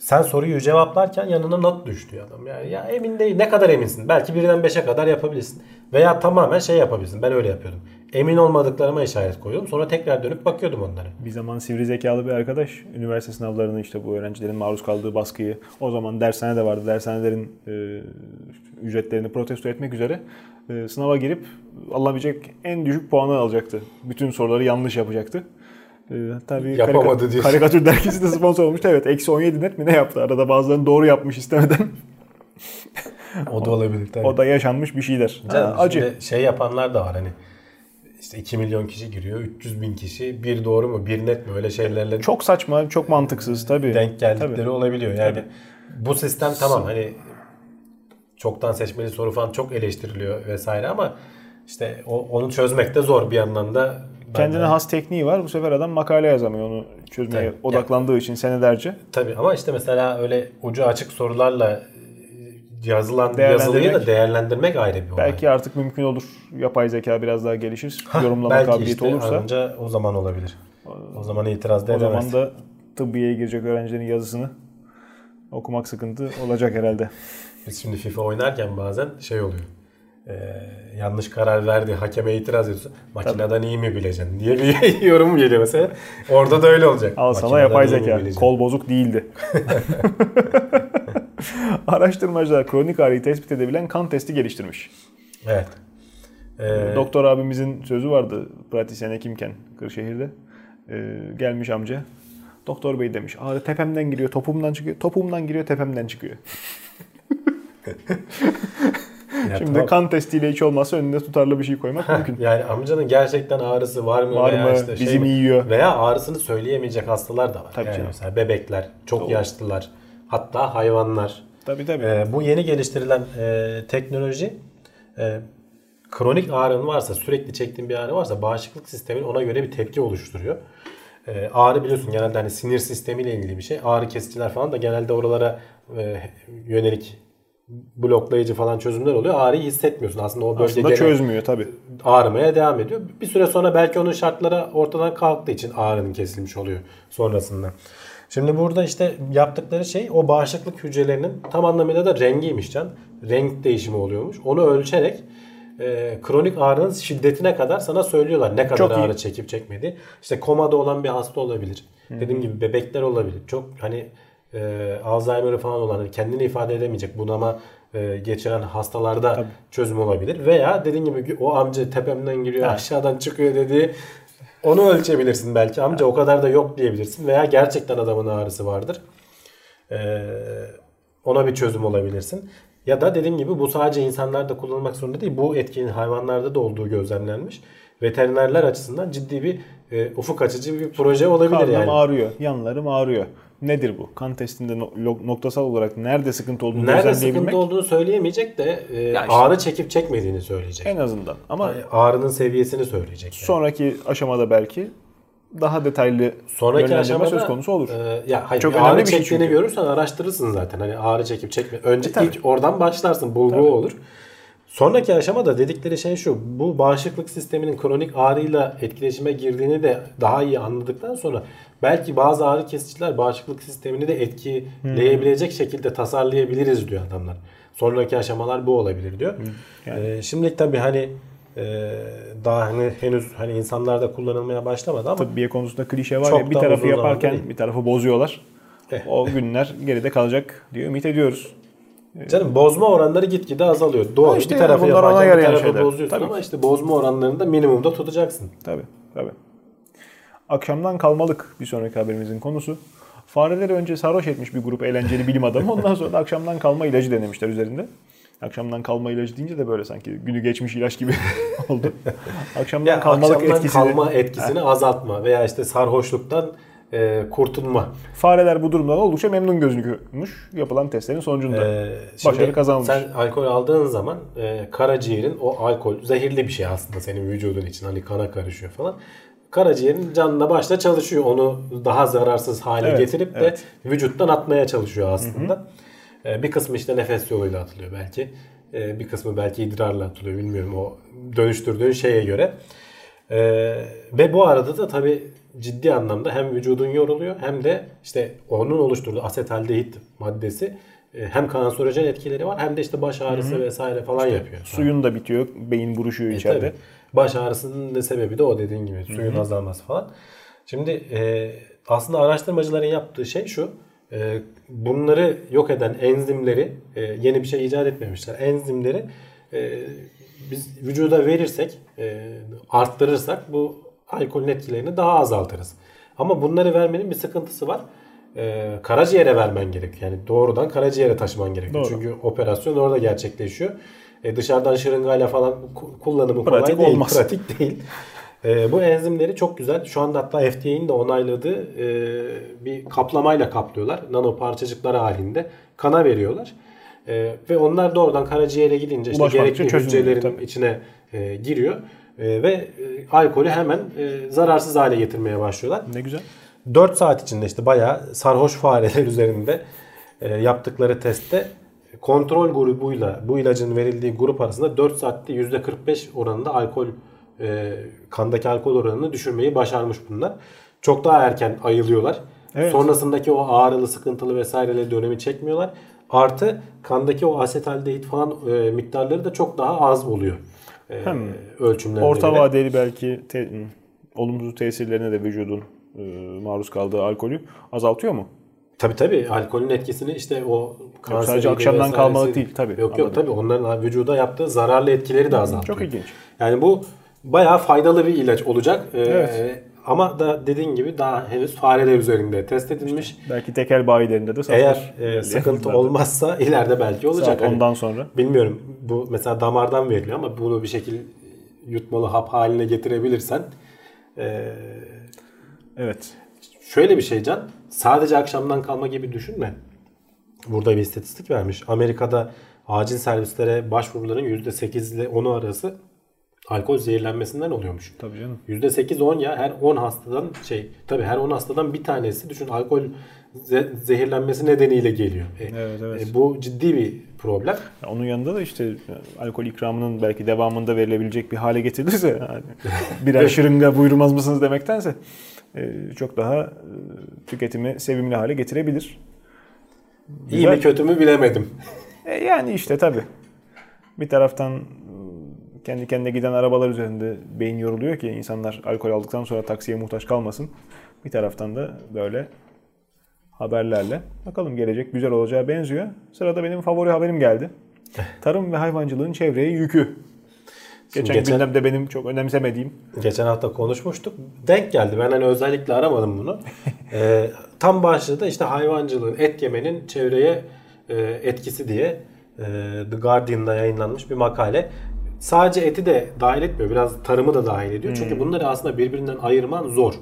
sen soruyu cevaplarken yanına not düştü adam. Yani ya emin değil. Ne kadar eminsin? Belki birden beşe kadar yapabilirsin. Veya tamamen şey yapabilirsin. Ben öyle yapıyordum. Emin olmadıklarıma işaret koyuyordum. Sonra tekrar dönüp bakıyordum onlara. Bir zaman sivri zekalı bir arkadaş üniversite sınavlarının işte bu öğrencilerin maruz kaldığı baskıyı o zaman dershane de vardı. Dershanelerin e, ücretlerini protesto etmek üzere e, sınava girip alabilecek en düşük puanı alacaktı. Bütün soruları yanlış yapacaktı. Hatta bir karikatür, karikatür dergisi de sponsor olmuştu. Evet, eksi on yedi net mi ne yaptı? Arada bazılarını doğru yapmış istemeden. O da olabilir tabii. O da yaşanmış bir şeyler. Canım, acı. Şey yapanlar da var hani. İşte iki milyon kişi giriyor, üç yüz bin kişi. Bir doğru mu, bir net mi? Öyle şeylerle. Çok saçma, çok mantıksız tabii. Denk geldikleri tabii. Olabiliyor. Yani tabii. Bu sistem tamam hani çoktan seçmeli soru falan çok eleştiriliyor vesaire ama işte onu çözmek de zor bir anlamda. Kendine yani. Has tekniği var. Bu sefer adam makale yazamıyor onu çözmeye tabii. Odaklandığı yani. İçin senelerce. Tabii ama işte mesela öyle ucu açık sorularla yazılan yazılıyı da değerlendirmek ayrı bir olay. Belki artık mümkün olur. Yapay zeka biraz daha gelişir. Hah, yorumlama kabiliyeti işte olursa. Anca o zaman olabilir. O zaman itiraz da edemez. O zaman da tıbbiyeye girecek öğrencilerin yazısını okumak sıkıntı olacak herhalde. Biz şimdi FIFA oynarken bazen şey oluyor. Ee, yanlış karar verdi, hakeme itiraz ediyorsun. Makineden tabii. İyi mi bileceksin diye bir yorum geliyor mesela. Orada da öyle olacak. Al sana yapay zeka. Kol bozuk değildi. Araştırmacılar kronik ağrıyı tespit edebilen kan testi geliştirmiş. Evet. Ee, Doktor abimizin sözü vardı pratisyen hekimken Kırşehir'de. Ee, gelmiş amca. Doktor bey demiş ağrı tepemden giriyor, topumdan çıkıyor. Topumdan giriyor, tepemden çıkıyor. Ya şimdi tamam. Kan testiyle hiç olmazsa önüne tutarlı bir şey koymak mümkün. Yani amcanın gerçekten ağrısı var mı? Var veya mı? Işte bizim şey yiyor. Veya ağrısını söyleyemeyecek hastalar da var. Tabii yani canım. Mesela bebekler, çok doğru. Yaşlılar, hatta hayvanlar. Tabii tabii. Ee, bu yeni geliştirilen e, teknoloji e, kronik ağrın varsa, sürekli çektiğin bir ağrı varsa bağışıklık sistemin ona göre bir tepki oluşturuyor. E, ağrı biliyorsun genelde hani sinir sistemiyle ilgili bir şey. Ağrı kesiciler falan da genelde oralara e, yönelik bloklayıcı falan çözümler oluyor. Ağrıyı hissetmiyorsun. Aslında o bölge aslında çözmüyor tabii. Ağrımaya devam ediyor. Bir süre sonra belki onun şartları ortadan kalktığı için ağrının kesilmiş oluyor sonrasında. Şimdi burada işte yaptıkları şey o bağışıklık hücrelerinin tam anlamıyla da rengiymiş can. Renk değişimi oluyormuş. Onu ölçerek e, kronik ağrının şiddetine kadar sana söylüyorlar. Ne kadar çok ağrı iyi. Çekip çekmediği. İşte komada olan bir hasta olabilir. Hmm. Dediğim gibi bebekler olabilir. Çok hani E, Alzheimer'ı falan olan kendini ifade edemeyecek bunama e, geçiren hastalarda tabii. Çözüm olabilir. Veya dediğin gibi o amca tepemden giriyor evet. Aşağıdan çıkıyor dediği onu ölçebilirsin belki. Amca evet. O kadar da yok diyebilirsin. Veya gerçekten adamın ağrısı vardır. E, ona bir çözüm olabilirsin. Ya da dediğim gibi bu sadece insanlarda kullanılmak zorunda değil. Bu etkinin hayvanlarda da olduğu gözlemlenmiş. Veterinerler açısından ciddi bir e, ufuk açıcı bir proje olabilir. Karnım yani. Ağrıyor, yanlarım ağrıyor. Nedir bu? Kan testinde no- noktasal olarak nerede sıkıntı olduğunu nerede gözlemleyebilmek. Nerede sıkıntı olduğunu söyleyemeyecek de e, yani işte, ağrı çekip çekmediğini söyleyecek. En azından. Ama yani ağrının seviyesini söyleyecek. Yani. Sonraki aşamada belki daha detaylı sonraki aşamada söz konusu olur. E, ya hayır, çok ağrı çektiğini şey görürsen araştırırsın zaten. Hani ağrı çekip çekme. Önce e, ilk oradan başlarsın. Bulgu tabii. olur. Sonraki aşamada dedikleri şey şu. Bu bağışıklık sisteminin kronik ağrıyla etkileşime girdiğini de daha iyi anladıktan sonra belki bazı ağrı kesiciler bağışıklık sistemini de etkileyebilecek hmm. şekilde tasarlayabiliriz diyor adamlar. Sonraki aşamalar bu olabilir diyor. Hmm. Yani. Ee, şimdilik tabii hani e, daha hani henüz hani insanlarda kullanılmaya başlamadı ama tıbbiye konusunda klişe var ya, bir tarafı yaparken bir tarafı bozuyorlar. Eh. O günler geride kalacak diye ümit ediyoruz. Canım bozma oranları gitgide azalıyor. Doğru. İşte bir tarafı yaparken bir tarafı bozuyorsun ama işte bozma oranlarını da minimumda tutacaksın. Tabii tabii. Akşamdan kalmalık bir sonraki haberimizin konusu. Fareleri önce sarhoş etmiş bir grup eğlenceli bilim adamı. Ondan sonra da akşamdan kalma ilacı denemişler üzerinde. Akşamdan kalma ilacı deyince de böyle sanki günü geçmiş ilaç gibi oldu. Akşamdan ya, kalmalık akşamdan etkisini. kalma etkisini azaltma veya işte sarhoşluktan kurtulma. Fareler bu durumdan oldukça memnun gözükmüş yapılan testlerin sonucunda. Ee, Başarı kazanmış. Sen alkol aldığın zaman e, karaciğerin o alkol zehirli bir şey aslında senin vücudun için. Hani kana karışıyor falan. Karaciğerin canla başla çalışıyor. Onu daha zararsız hale evet, getirip de evet. vücuttan atmaya çalışıyor aslında. Hı hı. E, bir kısmı işte nefes yoluyla atılıyor belki. E, bir kısmı belki idrarla atılıyor. Bilmiyorum o dönüştürdüğün şeye göre. E, ve bu arada da tabii ciddi anlamda hem vücudun yoruluyor hem de işte onun oluşturduğu asetaldehit maddesi hem kanserojen etkileri var hem de işte baş ağrısı Hı-hı. vesaire falan işte yapıyor. Suyun da bitiyor, beyin buruşuyor e içeride. Tabii. Baş ağrısının da sebebi de o dediğin gibi suyun Hı-hı. azalması falan. Şimdi e, aslında araştırmacıların yaptığı şey şu. E, bunları yok eden enzimleri e, yeni bir şey icat etmemişler. Enzimleri e, biz vücuda verirsek, e, arttırırsak bu alkolün etkilerini daha azaltırız. Ama bunları vermenin bir sıkıntısı var. Ee, karaciğere vermen gerek. Yani doğrudan karaciğere taşıman gerekiyor. Doğru. Çünkü operasyon orada gerçekleşiyor. Ee, dışarıdan şırıngayla falan kullanımı kolay pratik değil. Olmaz. Pratik değil. Ee, bu enzimleri çok güzel. Şu anda hatta F D A'nin de onayladığı e, bir kaplamayla kaplıyorlar. Nano parçacıklar halinde kana veriyorlar. E, ve onlar doğrudan karaciğere gidince işte gerekli hücrelerin içine e, giriyor. E, ve e, alkolü hemen e, zararsız hale getirmeye başlıyorlar. Ne güzel. dört saat içinde işte bayağı sarhoş fareler üzerinde e, yaptıkları testte kontrol grubuyla bu ilacın verildiği grup arasında dört saatte yüzde kırk beş oranında alkol e, kandaki alkol oranını düşürmeyi başarmış bunlar. Çok daha erken ayılıyorlar. Evet. Sonrasındaki o ağrılı, sıkıntılı vesaireli dönemi çekmiyorlar. Artı kandaki o asetaldehit falan e, miktarları da çok daha az oluyor. Hem ölçümlerine orta göre. Vadeli belki te, olumsuz tesirlerine de vücudun e, maruz kaldığı alkolü azaltıyor mu? Tabii tabii. Alkolün etkisini işte o kanseri... Sadece akşamdan kalmalık değil tabii. Yok yok anladım. Tabii. Onların vücuda yaptığı zararlı etkileri de azaltıyor. Çok ilginç. Yani bu bayağı faydalı bir ilaç olacak. Ee, evet. Ama da dediğin gibi daha henüz fareler üzerinde test edilmiş. İşte belki tekel bayilerinde de eğer e, sıkıntı olmazsa ileride belki olacak. Saat ondan sonra. Bilmiyorum. Bu mesela damardan veriliyor ama bunu bir şekil yutmalı hap haline getirebilirsen. E, evet. Şöyle bir şey Can. Sadece akşamdan kalma gibi düşünme. Burada bir istatistik vermiş. Amerika'da acil servislere başvuruların yüzde sekiz ile on arası alkol zehirlenmesinden oluyormuş. Tabii canım. yüzde sekiz on ya her on hastadan şey tabii her on hastadan bir tanesi düşün alkol ze- zehirlenmesi nedeniyle geliyor. E, evet evet. E, bu ciddi bir problem. Ya onun yanında da işte alkol ikramının belki devamında verilebilecek bir hale getirilirse yani birer şırınga buyurmaz mısınız demektense e, çok daha tüketimi sevimli hale getirebilir. Güzel. İyi mi kötü mü bilemedim. E, yani işte tabii. Bir taraftan kendi kendine giden arabalar üzerinde beyin yoruluyor ki insanlar alkol aldıktan sonra taksiye muhtaç kalmasın. Bir taraftan da böyle haberlerle bakalım gelecek güzel olacağı benziyor. Sırada benim favori haberim geldi. Tarım ve hayvancılığın çevreye yükü. Geçen, geçen gündemde benim çok önemsemediğim. Geçen hafta konuşmuştuk. Denk geldi. Ben hani özellikle aramadım bunu. e, tam başlığı da işte hayvancılığın, et yemenin çevreye e, etkisi diye The Guardian'da yayınlanmış bir makale. Sadece eti de dahil etmiyor. Biraz tarımı da dahil ediyor. Hmm. Çünkü bunları aslında birbirinden ayırman zor.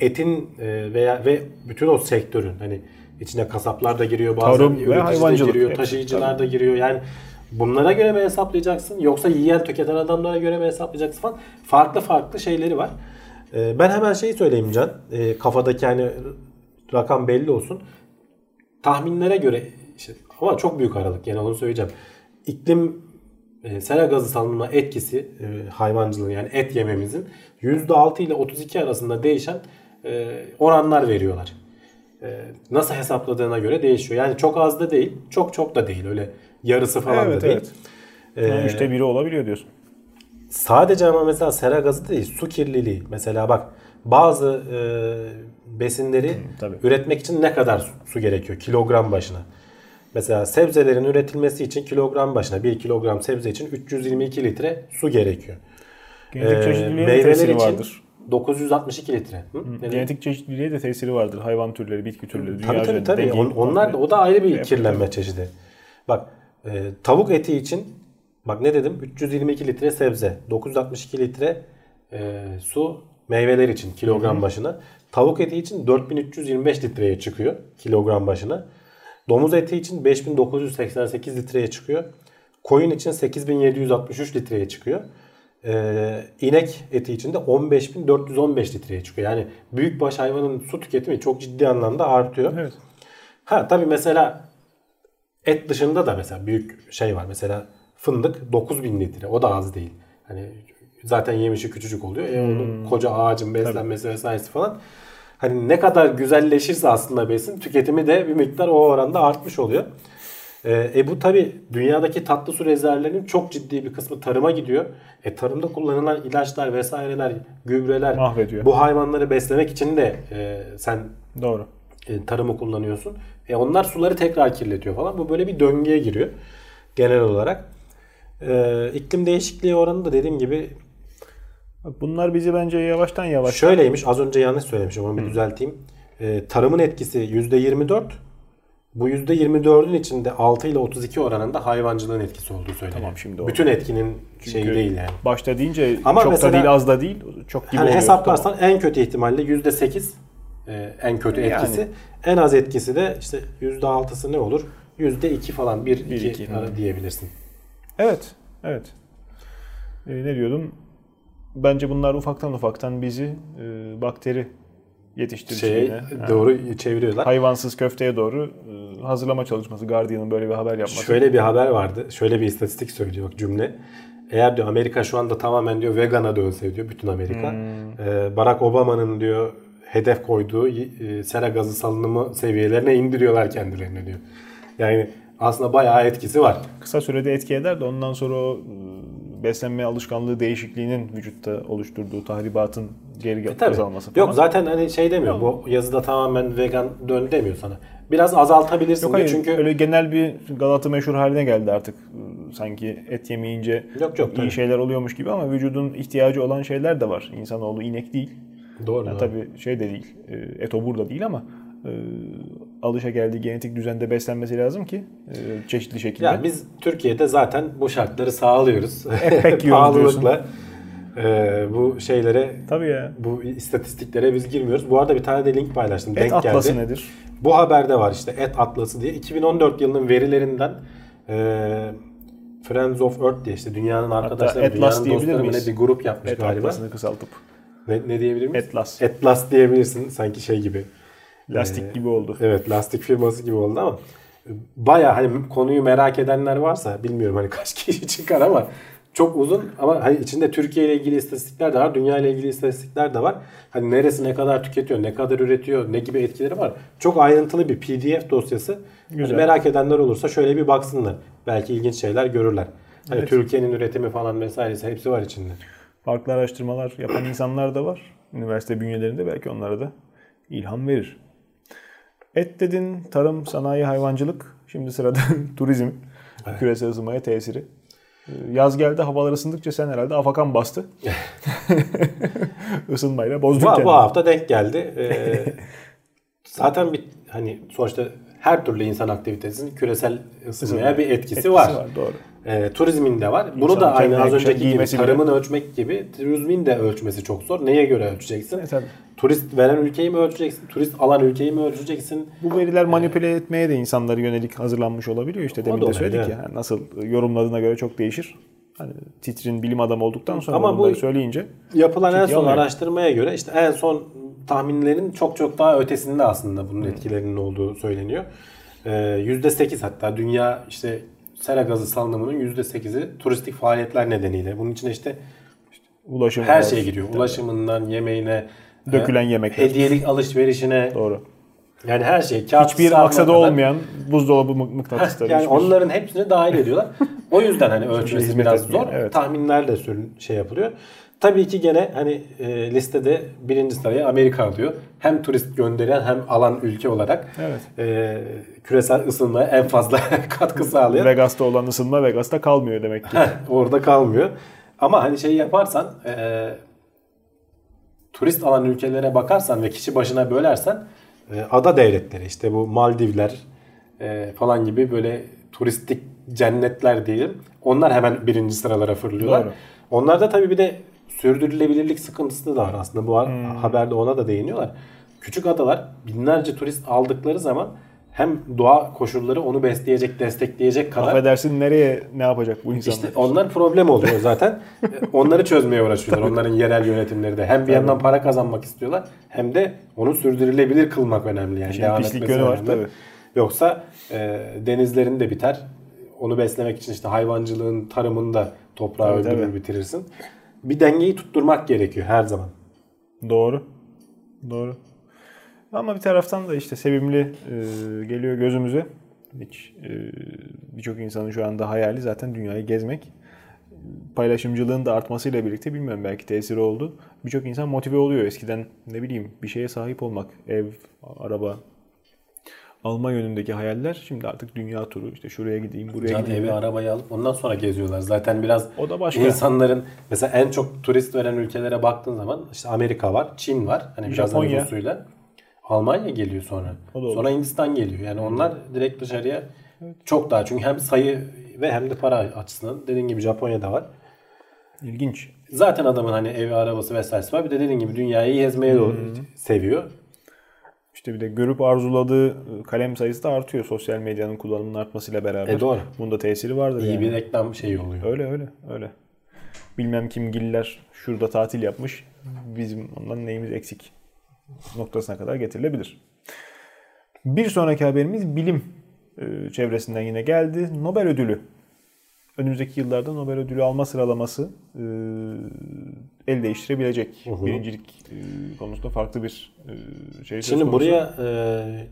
Etin veya ve bütün o sektörün hani içine kasaplar da giriyor bazen. Tarım ve hayvancılık. Giriyor, taşıyıcılar evet, da giriyor. Yani bunlara göre mi hesaplayacaksın? Yoksa yiyen tüketen adamlara göre mi hesaplayacaksın falan. Farklı farklı şeyleri var. Ben hemen şeyi söyleyeyim Can. Kafadaki hani rakam belli olsun. Tahminlere göre işte, ama çok büyük aralık. Yani onu söyleyeceğim. İklim E, sera gazı salınımına etkisi e, hayvancılığın yani et yememizin yüzde altı ile otuz iki arasında değişen e, oranlar veriyorlar. E, nasıl hesapladığına göre değişiyor. Yani çok az da değil, çok çok da değil. Öyle yarısı falan evet, da değil. Evet. E, yani üçte biri olabiliyor diyorsun. Sadece ama mesela sera gazı değil, su kirliliği. Mesela bak bazı e, besinleri hmm, üretmek için ne kadar su, su gerekiyor kilogram başına. Mesela sebzelerin üretilmesi için kilogram başına bir kilogram sebze için üç yüz yirmi iki litre su gerekiyor. Genetik çeşitliliğe ee, de tesiri vardır. dokuz yüz altmış iki litre. Hı? Hı. Genetik çeşitliliğe de tesiri vardır. Hayvan türleri, bitki türleri. Tabii tabii üzerinde, tabii. Dengeli, onlar da o da ayrı bir kirlenme çeşidi. Bak e, tavuk eti için bak ne dedim? üç yüz yirmi iki litre sebze, dokuz yüz altmış iki litre e, su meyveler için kilogram hı, başına. Tavuk eti için dört bin üç yüz yirmi beş litreye çıkıyor kilogram başına. Domuz eti için beş bin dokuz yüz seksen sekiz litreye çıkıyor. Koyun için sekiz bin yedi yüz altmış üç litreye çıkıyor. Ee, inek eti için de on beş bin dört yüz on beş litreye çıkıyor. Yani büyükbaş hayvanın su tüketimi çok ciddi anlamda artıyor. Evet. Ha tabii mesela et dışında da mesela büyük şey var. Mesela fındık dokuz bin litre. O da az değil. Hani zaten yemişi küçücük oluyor. Hmm. E onun koca ağacın beslenmesi tabii, vesairesi falan. Hani ne kadar güzelleşirse aslında besin tüketimi de bir miktar o oranda artmış oluyor. E, e bu tabii dünyadaki tatlı su rezervlerinin çok ciddi bir kısmı tarıma gidiyor. E tarımda kullanılan ilaçlar vesaireler, gübreler mahvediyor. Bu hayvanları beslemek için de e, sen doğru e, tarımı kullanıyorsun. E onlar suları tekrar kirletiyor falan. Bu böyle bir döngüye giriyor genel olarak. E, iklim değişikliği oranı da dediğim gibi bunlar bizi bence yavaştan yavaş. Şöyleymiş az önce yanlış söylemişim onu bir düzelteyim. Ee, tarımın etkisi yüzde yirmi dört. Bu yüzde yirmi dördün içinde altı ile otuz iki oranında hayvancılığın etkisi olduğu söyleniyor. Tamam şimdi o. Bütün etkinin çünkü şeyi değil yani. Başta deyince ama çok mesela, da değil az da değil çok gibi hani oluyor. Hesaplarsan tamam, en kötü ihtimalle yüzde sekiz e, en kötü etkisi. Yani. En az etkisi de işte yüzde altısı ne olur? yüzde iki falan bir iki ara diyebilirsin. Evet. Evet. Ee, ne diyordum? Bence bunlar ufaktan ufaktan bizi e, bakteri yetiştiriciyle şey, doğru yani, çeviriyorlar. Hayvansız köfteye doğru e, hazırlama çalışması. Guardian'ın böyle bir haber yapması. Şöyle bir haber vardı. Şöyle bir istatistik söylüyor bak cümle. Eğer diyor Amerika şu anda tamamen diyor vegana dönse diyor bütün Amerika. Hmm. E, Barack Obama'nın diyor hedef koyduğu e, sera gazı salınımı seviyelerine indiriyorlar kendilerini diyor. Yani aslında bayağı etkisi var. Kısa sürede etki eder de ondan sonra o beslenme alışkanlığı değişikliğinin vücutta oluşturduğu tahribatın geri e azalması falan. Yok zaten hani şey demiyor bu yazıda tamamen vegan dön demiyor sana. Biraz azaltabilirsin yok, hayır, çünkü. Öyle genel bir Galata meşhur haline geldi artık. Sanki et yemeyince yok, yok, iyi tabii, şeyler oluyormuş gibi ama vücudun ihtiyacı olan şeyler de var. İnsanoğlu inek değil. Doğru. Yani tabii şey de değil. Etobur da değil ama alışa geldiği genetik düzende beslenmesi lazım ki çeşitli şekilde. Yani biz Türkiye'de zaten bu şartları sağlıyoruz. Epek pahalılıkla e, bu şeylere, tabii ya, bu istatistiklere biz girmiyoruz. Bu arada bir tane de link paylaştım. Et denk Atlas'ı geldi, nedir? Bu haberde var işte Et Atlas'ı diye. iki bin on dört yılının verilerinden e, Friends of Earth diye işte dünyanın arkadaşları, hatta dünyanın dostları böyle bir grup yapmış Et galiba. Et Atlas'ını kısaltıp. Ne, ne diyebilir miyiz? Atlas. Atlas diyebilirsin sanki şey gibi. Lastik gibi oldu. Evet, lastik firması gibi oldu ama bayağı hani konuyu merak edenler varsa bilmiyorum hani kaç kişi çıkar ama çok uzun ama hani içinde Türkiye ile ilgili istatistikler de var, dünya ile ilgili istatistikler de var. Hani neresi ne kadar tüketiyor, ne kadar üretiyor, ne gibi etkileri var. Çok ayrıntılı bir P D F dosyası. Hani merak edenler olursa şöyle bir baksınlar. Belki ilginç şeyler görürler. Hani evet. Türkiye'nin üretimi falan vesairesi hepsi var içinde. Farklı araştırmalar yapan insanlar da var. Üniversite bünyelerinde belki onlara da ilham verir. Et dedin, tarım, sanayi, hayvancılık. Şimdi sırada turizm, evet, küresel ısınmaya tesiri. Yaz geldi, havalar ısındıkça sen herhalde afakan bastı. Isınmayla bozduk. Bu, bu hafta denk geldi. Ee, zaten bir hani sonuçta her türlü insan aktivitesinin küresel ısınmaya bir etkisi, etkisi var. var doğru. E, turizmin de var. İnsan Bunu da aynı az önceki gibi tarımını de. ölçmek gibi turizmin de ölçmesi çok zor. Neye göre ölçeceksin? E, Turist veren ülkeyi mi ölçeceksin? Turist alan ülkeyi mi ölçeceksin? Bu veriler manipüle ee, etmeye de insanlara yönelik hazırlanmış olabiliyor. İşte demin de söyledik ya. Yani nasıl yorumladığına göre çok değişir. Hani Twitter'in bilim adamı olduktan sonra Ama bunları bu söyleyince. Yapılan en son alıyor. araştırmaya göre işte en son tahminlerin çok çok daha ötesinde aslında bunun hmm. etkilerinin olduğu söyleniyor. Ee, yüzde sekiz hatta dünya işte sera gazı salınımının yüzde sekizi turistik faaliyetler nedeniyle. Bunun için işte, işte ulaşım her şeye giriyor. Ulaşımından yemeğine, dökülen yemekler, hediyelik alışverişine. Doğru. Yani her şey. Hiçbir maksada olmayan buzdolabı mıknatısları. Yani düşmüş. Onların hepsini dahil ediyorlar. O yüzden hani ölçmesi biraz zor. Evet. Tahminler de şey yapılıyor. Tabii ki gene hani listede birinci sıraya Amerika alıyor. Hem turist gönderen hem alan ülke olarak evet. e, küresel ısınmaya en fazla katkı sağlıyor. Vegas'ta olan ısınma Vegas'ta kalmıyor demek ki. Orada kalmıyor. Ama hani şey yaparsan e, turist alan ülkelere bakarsan ve kişi başına bölersen ada devletleri işte bu Maldivler falan gibi böyle turistik cennetler diyelim. Onlar hemen birinci sıralara fırlıyorlar. Doğru. Onlarda tabii bir de sürdürülebilirlik sıkıntısı da var aslında. Bu hmm. haberde ona da değiniyorlar. Küçük adalar binlerce turist aldıkları zaman hem doğa koşulları onu besleyecek, destekleyecek kadar. Affedersin nereye ne yapacak bu insanlar? İşte onlar problem oluyor zaten. Onları çözmeye uğraşıyorlar. Tabii. Onların yerel yönetimleri de. Hem bir yandan para kazanmak istiyorlar hem de onu sürdürülebilir kılmak önemli. Yani Şimdi pislik yönü var tabii. Yoksa e, denizlerin de biter. Onu beslemek için işte hayvancılığın, tarımını da toprağa evet, öldürür evet. bitirirsin. Bir dengeyi tutturmak gerekiyor her zaman. Doğru. Doğru. Ama bir taraftan da işte sevimli e, geliyor gözümüze. Hiç e, birçok insanın şu anda hayali zaten dünyayı gezmek. Paylaşımcılığın da artmasıyla birlikte bilmiyorum belki tesiri oldu. Birçok insan motive oluyor. Eskiden ne bileyim bir şeye sahip olmak, ev, araba alma yönündeki hayaller. Şimdi artık dünya turu işte şuraya gideyim, buraya Can gideyim. Evi, arabayı alıp ondan sonra geziyorlar. Zaten biraz o da başka. insanların mesela en çok turist veren ülkelere baktığın zaman işte Amerika var, Çin var. Hani birazdan Rusya'yla. Almanya geliyor sonra. Sonra Hindistan geliyor. Yani onlar direkt dışarıya evet. çok daha. Çünkü hem sayı ve hem de para açısından. Dediğin gibi Japonya'da var. İlginç. Zaten adamın hani evi, arabası vesairesi var. Bir de dediğin gibi dünyayı gezmeye doğru hmm. seviyor. İşte bir de görüp arzuladığı kalem sayısı da artıyor. Sosyal medyanın kullanımının artmasıyla beraber. E doğru. Bunda tesiri vardır. İyi yani. bir reklam şeyi oluyor. Öyle öyle öyle. Bilmem kim giller şurada tatil yapmış. Bizim ondan neyimiz eksik noktasına kadar getirilebilir. Bir sonraki haberimiz bilim çevresinden yine geldi. Nobel ödülü. Önümüzdeki yıllarda Nobel ödülü alma sıralaması el değiştirebilecek. Uhum. Birincilik konusunda farklı bir şey. Şimdi buraya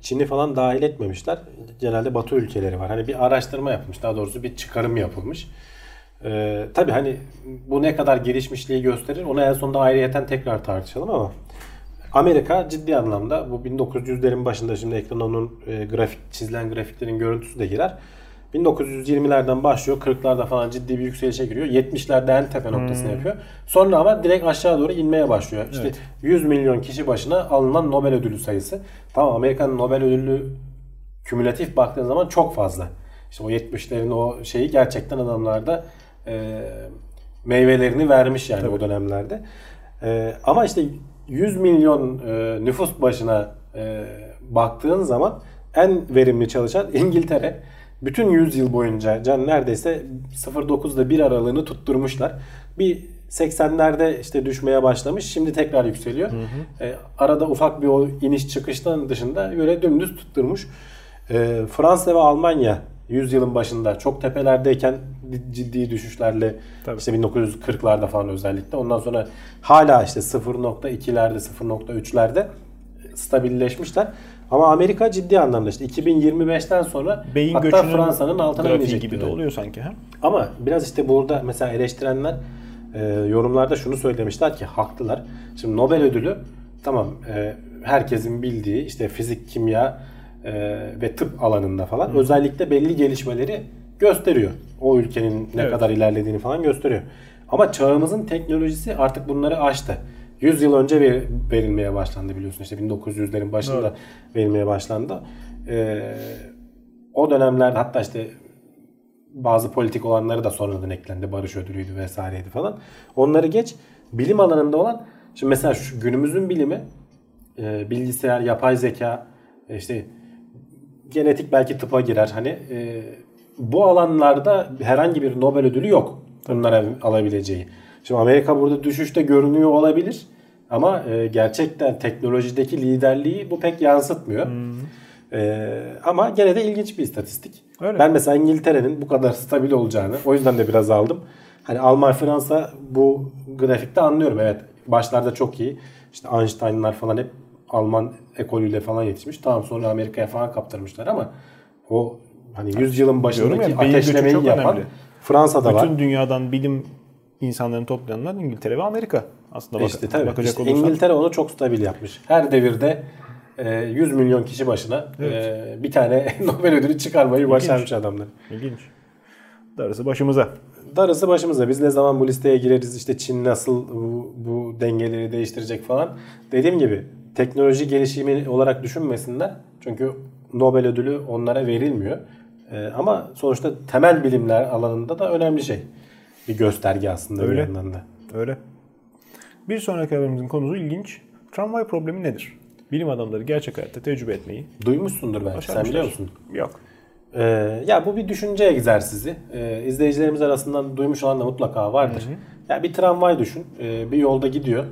Çin'i falan dahil etmemişler. Genelde Batı ülkeleri var. Hani bir araştırma yapılmış. Daha doğrusu bir çıkarım yapılmış. Ee, tabii hani bu ne kadar gelişmişliği gösterir. Onu en sonunda ayrıyeten tekrar tartışalım ama Amerika ciddi anlamda bu bin dokuz yüzlerin başında şimdi ekrana onun e, grafik, çizilen grafiklerin görüntüsü de girer. bin dokuz yüz yirmilerden başlıyor. kırklarda falan ciddi bir yükselişe giriyor. yetmişlerde en tepe noktasını hmm. yapıyor. Sonra ama direkt aşağı doğru inmeye başlıyor. İşte evet. yüz milyon kişi başına alınan Nobel ödülü sayısı. Tamam Amerika'nın Nobel ödülü kümülatif baktığın zaman çok fazla. İşte o yetmişlerin o şeyi gerçekten adamlarda e, meyvelerini vermiş yani Tabii. o dönemlerde. E, ama işte yüz milyon e, nüfus başına e, baktığın zaman en verimli çalışan İngiltere. Bütün yüz yıl boyunca can neredeyse sıfır dokuz ile bir aralığını tutturmuşlar. Bir seksenlerde işte düşmeye başlamış. Şimdi tekrar yükseliyor. Hı hı. E, arada ufak bir o iniş çıkıştan dışında böyle dümdüz tutturmuş. E, Fransa ve Almanya yüz yılın başında çok tepelerdeyken ciddi düşüşlerle Tabii. işte bin dokuz yüz kırklarda falan özellikle ondan sonra hala işte sıfır nokta ikilerde sıfır nokta üçlerde stabilleşmişler. Ama Amerika ciddi anlamda işte iki bin yirmi beşten sonra Beyin hatta Fransa'nın altına inecek gibi de oluyor sanki. He? Ama biraz işte burada mesela eleştirenler e, yorumlarda şunu söylemişler ki haklılar. Şimdi Nobel ödülü tamam e, herkesin bildiği işte fizik, kimya ve tıp alanında falan Hı. özellikle belli gelişmeleri gösteriyor. O ülkenin ne evet. kadar ilerlediğini falan gösteriyor. Ama çağımızın teknolojisi artık bunları aştı. yüz yıl önce verilmeye başlandı biliyorsun. İşte bin dokuz yüzlerin başında evet. verilmeye başlandı. e, o dönemlerde hatta işte bazı politik olanları da sonradan eklendi. Barış ödülüydü vesaireydi falan. Onları geç. Bilim alanında olan, şimdi mesela şu günümüzün bilimi, e, bilgisayar, yapay zeka, e, işte genetik belki tıpa girer. Hani e, bu alanlarda herhangi bir Nobel ödülü yok. Bunlara alabileceği. Şimdi Amerika burada düşüşte görünüyor olabilir. Ama e, gerçekten teknolojideki liderliği bu pek yansıtmıyor. Hmm. E, ama gene de ilginç bir istatistik. Öyle. Ben mesela İngiltere'nin bu kadar stabil olacağını, o yüzden de biraz aldım. Hani Almanya, Fransa bu grafikte anlıyorum. Evet, başlarda çok iyi. İşte Einstein'lar falan hep Alman ekolüyle falan yetişmiş. Tamam, sonra Amerika'ya falan kaptırmışlar ama o hani yüzyılın başındaki ya, ateşlemeyi yapan önemli. Fransa'da bütün var. Bütün dünyadan bilim insanlarını toplayanlar İngiltere ve Amerika. Aslında bak- işte, tabii. bakacak işte olursak. İngiltere onu çok stabil yapmış. Her devirde yüz milyon kişi başına evet. bir tane Nobel ödülü çıkarmayı İlginç. başarmış adamlar. İlginç. Darısı başımıza. Darısı başımıza. Biz ne zaman bu listeye gireriz, işte Çin nasıl bu, bu dengeleri değiştirecek falan. Dediğim gibi teknoloji gelişimi olarak düşünmesinler. Çünkü Nobel ödülü onlara verilmiyor. Ama sonuçta temel bilimler alanında da önemli şey. Bir gösterge aslında öyle, bir yandan da. Öyle. Bir sonraki haberimizin konusu ilginç. Tramvay problemi nedir? Bilim adamları gerçek hayatta tecrübe etmeyi. Duymuşsundur belki. Sen biliyor musun? Yok. Ee, ya bu bir düşünce egzersizi. Ee, izleyicilerimiz arasından duymuş olan da mutlaka vardır. Hı hı. Ya bir tramvay düşün. Ee, bir yolda gidiyor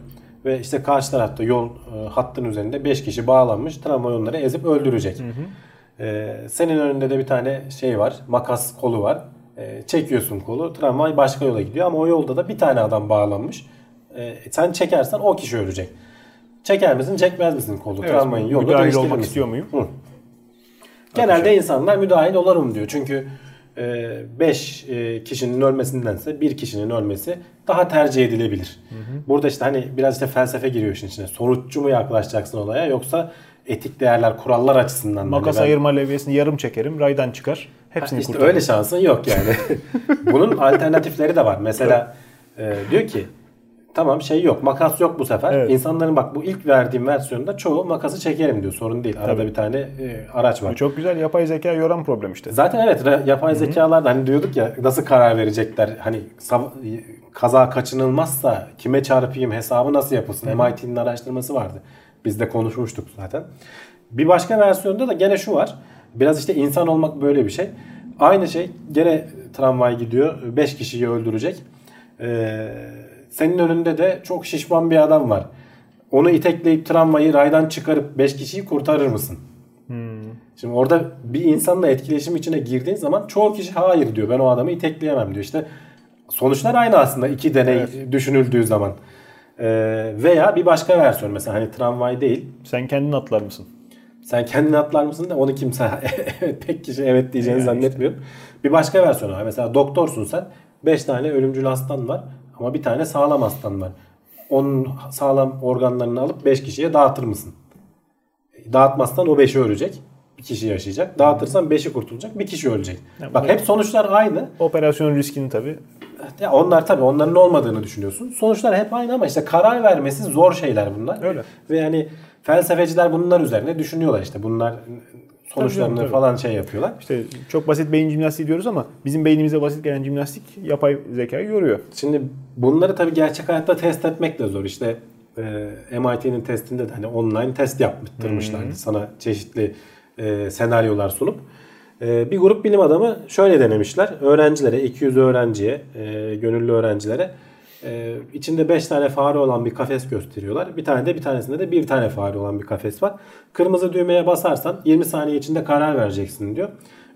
ve işte karşı tarafta yol e, hattının üzerinde beş kişi bağlanmış. Tramvay onları ezip öldürecek. Hı hı. Ee, senin önünde de bir tane şey var. Makas kolu var. Ee, çekiyorsun kolu. Tramvay başka yola gidiyor ama o yolda da bir tane adam bağlanmış. Ee, sen çekersen o kişi ölecek. Çeker misin, çekmez misin kolu? Evet, tramvayın yolu değiştirir misin? Müdahil olmak istiyor muyum? Hı. Genelde şey. insanlar müdahil olurum diyor. Çünkü beş e, kişinin ölmesindense bir kişinin ölmesi daha tercih edilebilir. Hı hı. Burada işte hani biraz işte felsefe giriyor işin içine. Sonuççu mu yaklaşacaksın olaya yoksa etik değerler, kurallar açısından mı? Makas hani ben... ayırma leviyesini yarım çekerim, raydan çıkar. Hepsini ha, işte kurtarırım. Öyle şansın yok yani. Bunun alternatifleri de var. Mesela e, diyor ki tamam şey yok, makas yok bu sefer. Evet. İnsanların bak bu ilk verdiğim versiyonda çoğu makası çekerim diyor. Sorun değil. Arada Tabii. bir tane e, araç var. Bu çok güzel yapay zeka yoran problem işte. Zaten evet yapay Hı-hı. zekalarda hani diyorduk ya nasıl karar verecekler? Hani kaza kaçınılmazsa kime çarpayım hesabı nasıl yapılsın? Hı-hı. M I T'nin araştırması vardı. Biz de konuşmuştuk zaten. Bir başka versiyonda da gene şu var. Biraz işte insan olmak böyle bir şey. Aynı şey gene tramvay gidiyor. beş kişiyi öldürecek. Eee Senin önünde de çok şişman bir adam var. Onu itekleyip tramvayı raydan çıkarıp beş kişiyi kurtarır mısın? Hmm. Şimdi orada bir insanla etkileşim içine girdiğin zaman çoğu kişi hayır diyor. Ben o adamı itekleyemem diyor. İşte sonuçlar aynı aslında iki deney evet. düşünüldüğü zaman. Ee, veya bir başka versiyon mesela hani tramvay değil. Sen kendin atlar mısın? Sen kendin atlar mısın da onu kimse pek kişi evet diyeceğini yani zannetmiyorum. İşte. Bir başka versiyon var. Mesela doktorsun sen. beş tane ölümcül hastan var. Ama bir tane sağlam hastan var. Onun sağlam organlarını alıp beş kişiye dağıtır mısın? Dağıtmazsan o beşi ölecek. Bir kişi yaşayacak. Dağıtırsan beşi kurtulacak. Bir kişi ölecek. Yani bak hep sonuçlar aynı. Operasyon riskini tabii. Ya onlar tabii onların olmadığını düşünüyorsun. Sonuçlar hep aynı ama işte karar vermesi zor şeyler bunlar. Öyle. Ve yani felsefeciler bunlar üzerine düşünüyorlar işte. Bunlar sonuçlarını tabii, tabii. falan şey yapıyorlar. İşte çok basit beyin jimnastiği diyoruz ama bizim beynimize basit gelen jimnastik yapay zekayı yoruyor. Şimdi bunları tabii gerçek hayatta test etmek de zor. İşte e, M I T'nin testinde de hani online test yaptırmışlardı. Hmm. Sana çeşitli e, senaryolar sunup. E, bir grup bilim adamı şöyle denemişler. Öğrencilere, iki yüz öğrenciye, e, gönüllü öğrencilere e, içinde beş tane fare olan bir kafes gösteriyorlar. Bir tane de bir tanesinde de bir tane fare olan bir kafes var. Kırmızı düğmeye basarsan yirmi saniye içinde karar vereceksin diyor.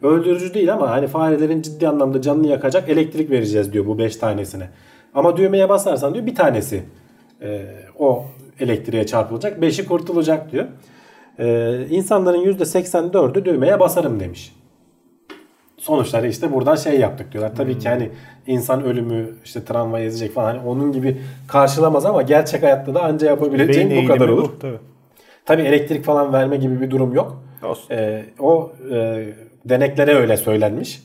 Öldürücü değil ama hani farelerin ciddi anlamda canını yakacak elektrik vereceğiz diyor bu beş tanesine. Ama düğmeye basarsan diyor bir tanesi e, o elektriğe çarpılacak. beşi kurtulacak diyor. E, insanların yüzde seksen dördü düğmeye basarım demiş. Sonuçları işte buradan şey yaptık diyorlar. Tabii hmm. ki hani insan ölümü işte tramvay ezecek falan hani onun gibi karşılamaz ama gerçek hayatta da anca yapabileceğin beyin bu kadar olur. Bu, tabii. tabii elektrik falan verme gibi bir durum yok. Ee, o e, deneklere öyle söylenmiş.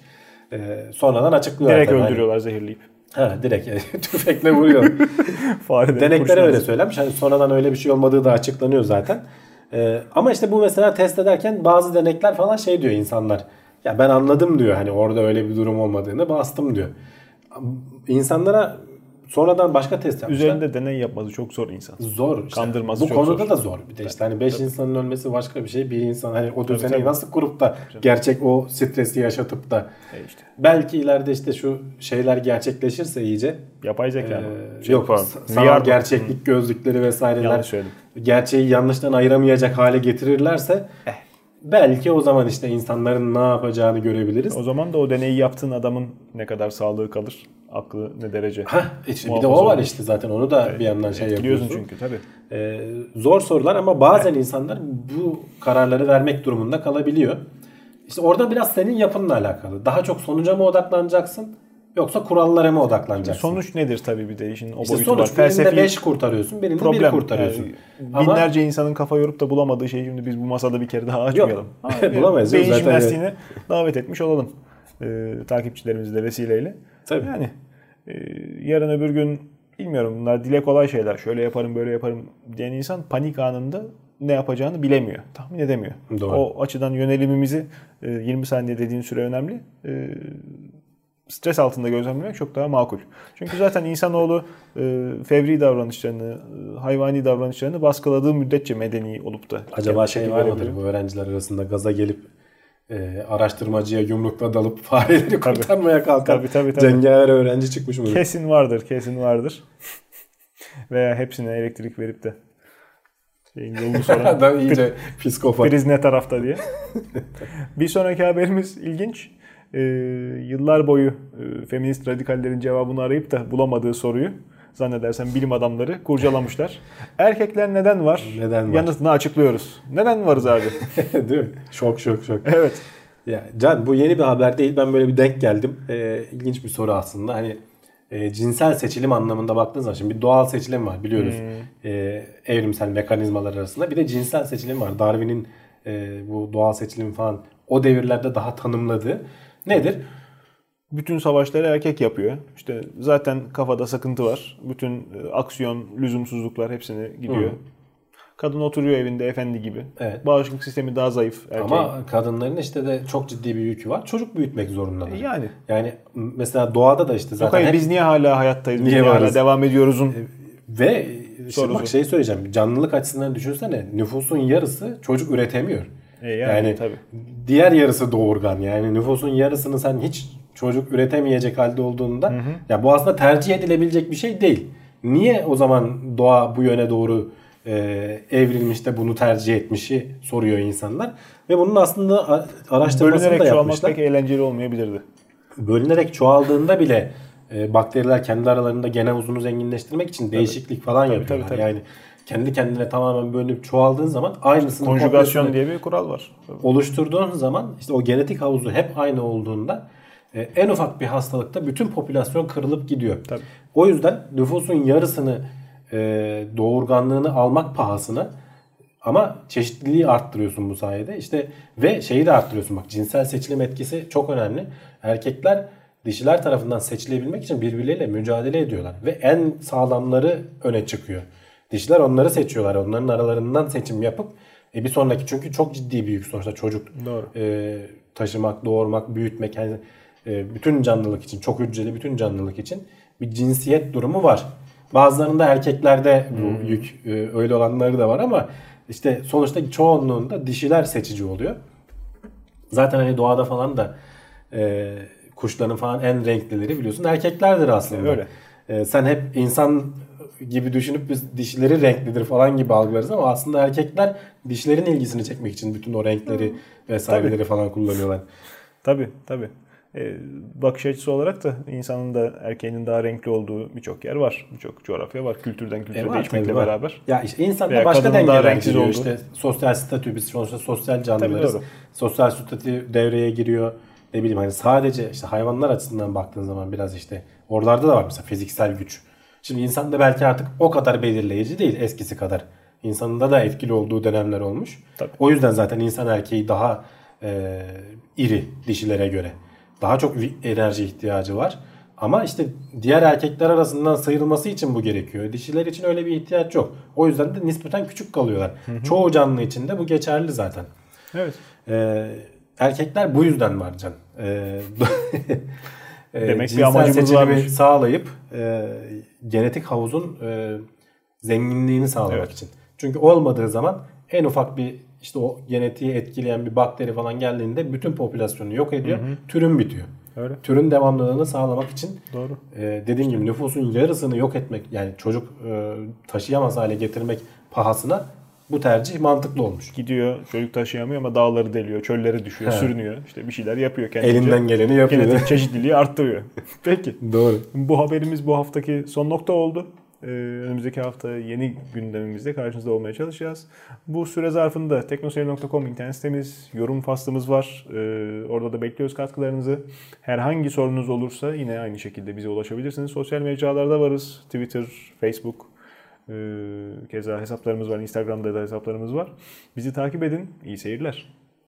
Ee, sonradan açıklıyorlar. Direkt öldürüyorlar hani. Zehirleyip. Ha direkt tüfekle vuruyor. Deneklere öyle söylenmiş. Hani sonradan öyle bir şey olmadığı da açıklanıyor zaten. Ee, ama işte bu mesela test ederken bazı denekler falan şey diyor insanlar. Ya ben anladım diyor, hani orada öyle bir durum olmadığını, bastım diyor. İnsanlara sonradan başka test yapmışlar. Üzerinde deney yapması çok zor insan. Zor işte. Kandırması bu çok zor. Bu konuda da zor. Bir de işte hani beş insanın ölmesi başka bir şey. Bir insan hani o düzeni nasıl kurup da gerçek o stresi yaşatıp da. E işte. Belki ileride işte şu şeyler gerçekleşirse iyice. Yapay zeka e, mı? Şey yok. Sanal gerçeklik gözlükleri vesaireler. Yanlış söyledim. Gerçeği yanlıştan ayıramayacak hale getirirlerse. Eh. Belki o zaman işte insanların ne yapacağını görebiliriz. O zaman da o deneyi yaptığın adamın ne kadar sağlığı kalır, aklı ne derece. Ha, işte bir de o var olur. işte zaten onu da evet, bir yandan şey yapıyorsun. Çünkü tabii. Ee, zor sorular ama bazen evet. insanlar bu kararları vermek durumunda kalabiliyor. İşte orada biraz senin yapınla alakalı. Daha çok sonuca mı odaklanacaksın yoksa kurallara mı odaklanacaksın? Sonuç nedir tabii bir de işin o işte boyutu sonuç, var. Sonuç birinde beş kurtarıyorsun, birinde problem. bir kurtarıyorsun. Yani binlerce ama, insanın kafa yorup da bulamadığı şeyi şimdi biz bu masada bir kere daha açmayalım. Yok, bulamayız. Beyin jimnastiğine davet etmiş olalım ee, takipçilerimizi de vesileyle. Tabii. Yani e, yarın öbür gün bilmiyorum, bunlar dile kolay şeyler. Şöyle yaparım, böyle yaparım diyen insan panik anında ne yapacağını bilemiyor. Tahmin edemiyor. Doğru. O açıdan yönelimimizi e, yirmi saniye dediğin süre önemli. E, stres altında gözlemlemek çok daha makul. Çünkü zaten insanoğlu e, fevri davranışlarını, e, hayvani davranışlarını baskıladığı müddetçe medeni olup da. Acaba şey var mıdır bu öğrenciler arasında gaza gelip E, araştırmacıya yumrukla dalıp fareleri kurtarmaya kalkan cengaver öğrenci çıkmış mı? Kesin vardır, kesin vardır. Veya hepsine elektrik verip de şeyin yolunu soran da iyice psikopat. Priz ne tarafta diye. Bir sonraki haberimiz ilginç. E, yıllar boyu e, feminist radikallerin cevabını arayıp da bulamadığı soruyu zannedersem bilim adamları kurcalamışlar. Erkekler neden var? Neden var? Yanıtını açıklıyoruz. Neden varız abi? Değil mi? Şok şok şok. Evet. Ya Can, bu yeni bir haber değil. Ben böyle bir denk geldim. Ee, ilginç bir soru aslında. Hani e, cinsel seçilim anlamında baktığınız zaman şimdi bir doğal seçilim var biliyoruz. Hmm. E, evrimsel mekanizmalar arasında. Bir de cinsel seçilim var. Darwin'in e, bu doğal seçilim falan o devirlerde daha tanımladığı. Nedir? Hmm. Bütün savaşları erkek yapıyor. İşte zaten kafada sıkıntı var. Bütün aksiyon, lüzumsuzluklar hepsini gidiyor. Hı. Kadın oturuyor evinde efendi gibi. Evet. Bağışıklık sistemi daha zayıf erkeğin. Ama kadınların işte de çok ciddi bir yükü var. Çocuk büyütmek zorundalar. Yani. Yani mesela doğada da işte zaten. Yok, hep... Biz niye hala hayattayız? Niye, niye hala devam ediyoruzun? Ve şimdi bak şey söyleyeceğim. Canlılık açısından düşünsene. Nüfusun yarısı çocuk üretemiyor. E yani yani tabii. Diğer yarısı doğurgan. Yani nüfusun yarısını sen hiç çocuk üretemeyecek halde olduğunda hı hı. ya bu aslında tercih edilebilecek bir şey değil. Niye o zaman doğa bu yöne doğru e, evrilmiş de bunu tercih etmişi soruyor insanlar. Ve bunun aslında araştırmasını bölünerek da yapmışlar. Bölünerek çoğalmak pek eğlenceli olmayabilirdi. Bölünerek çoğaldığında bile e, bakteriler kendi aralarında gene uzunu zenginleştirmek için tabii. değişiklik falan tabii, yapıyorlar. Tabii, tabii. Yani kendi kendine tamamen bölünüp çoğaldığın zaman aynısını... Konjugasyon diye bir kural var. Tabii. Oluşturduğun zaman işte o genetik havuzu hep aynı olduğunda... En ufak bir hastalıkta bütün popülasyon kırılıp gidiyor. Tabii. O yüzden nüfusun yarısını doğurganlığını almak pahasına ama çeşitliliği arttırıyorsun bu sayede. İşte ve şeyi de arttırıyorsun. Bak, cinsel seçilim etkisi çok önemli. Erkekler dişiler tarafından seçilebilmek için birbirleriyle mücadele ediyorlar. Ve en sağlamları öne çıkıyor. Dişiler onları seçiyorlar. Onların aralarından seçim yapıp e bir sonraki, çünkü çok ciddi bir yük sonuçta çocuk e, taşımak, doğurmak, büyütmek... Yani bütün canlılık için, çok hücreli bütün canlılık için bir cinsiyet durumu var. Bazılarında erkeklerde bu hmm. yük, öyle olanları da var ama işte sonuçta çoğunluğunda dişiler seçici oluyor. Zaten hani doğada falan da e, kuşların falan en renklileri biliyorsun erkeklerdir aslında. Öyle. E, sen hep insan gibi düşünüp biz dişileri renklidir falan gibi algılarız ama aslında erkekler dişlerin ilgisini çekmek için bütün o renkleri vesaireleri falan kullanıyorlar. Tabii tabii. Bakış açısı olarak da insanın da erkeğinin daha renkli olduğu birçok yer var. Birçok coğrafya var. Kültürden kültüre e değişmekle var. Beraber. Ya işte insan da başka dengeler giriyor. İşte sosyal statü, biz sonuçta sosyal canlılarız. Sosyal statü devreye giriyor. Ne bileyim hani sadece işte hayvanlar açısından baktığın zaman biraz işte oralarda da var mesela fiziksel güç. Şimdi insan da belki artık o kadar belirleyici değil eskisi kadar. İnsanında da etkili olduğu dönemler olmuş. Tabii. O yüzden zaten insan erkeği daha e, iri dişilere göre. Daha çok enerji ihtiyacı var. Ama işte diğer erkekler arasından sıyrılması için bu gerekiyor. Dişiler için öyle bir ihtiyaç yok. O yüzden de nispeten küçük kalıyorlar. Hı hı. Çoğu canlı için de bu geçerli zaten. Evet. Ee, erkekler bu yüzden var can. Ee, Demek ki amacımız varmış. Sağlayıp e, genetik havuzun e, zenginliğini sağlamak evet. için. Çünkü olmadığı zaman en ufak bir işte o genetiği etkileyen bir bakteri falan geldiğinde bütün popülasyonu yok ediyor. Hı hı. Türün bitiyor. Öyle. Türün devamlılığını sağlamak için doğru. E, dediğim gibi nüfusun yarısını yok etmek, yani çocuk e, taşıyamaz hale getirmek pahasına bu tercih mantıklı olmuş. Gidiyor çocuk taşıyamıyor ama dağları deliyor, çöllere düşüyor, He. sürünüyor. İşte bir şeyler yapıyor kendince. Elinden geleni yapıyor. Genetik çeşitliliği arttırıyor. Peki. Doğru. Bu haberimiz bu haftaki son nokta oldu. Ee, önümüzdeki hafta yeni gündemimizde karşınızda olmaya çalışacağız. Bu süre zarfında teknosayel nokta com internet sitemiz, yorum faslımız var. Ee, orada da bekliyoruz katkılarınızı. Herhangi sorunuz olursa yine aynı şekilde bize ulaşabilirsiniz. Sosyal mecralarda varız. Twitter, Facebook, ee, keza hesaplarımız var. Instagram'da da hesaplarımız var. Bizi takip edin. İyi seyirler.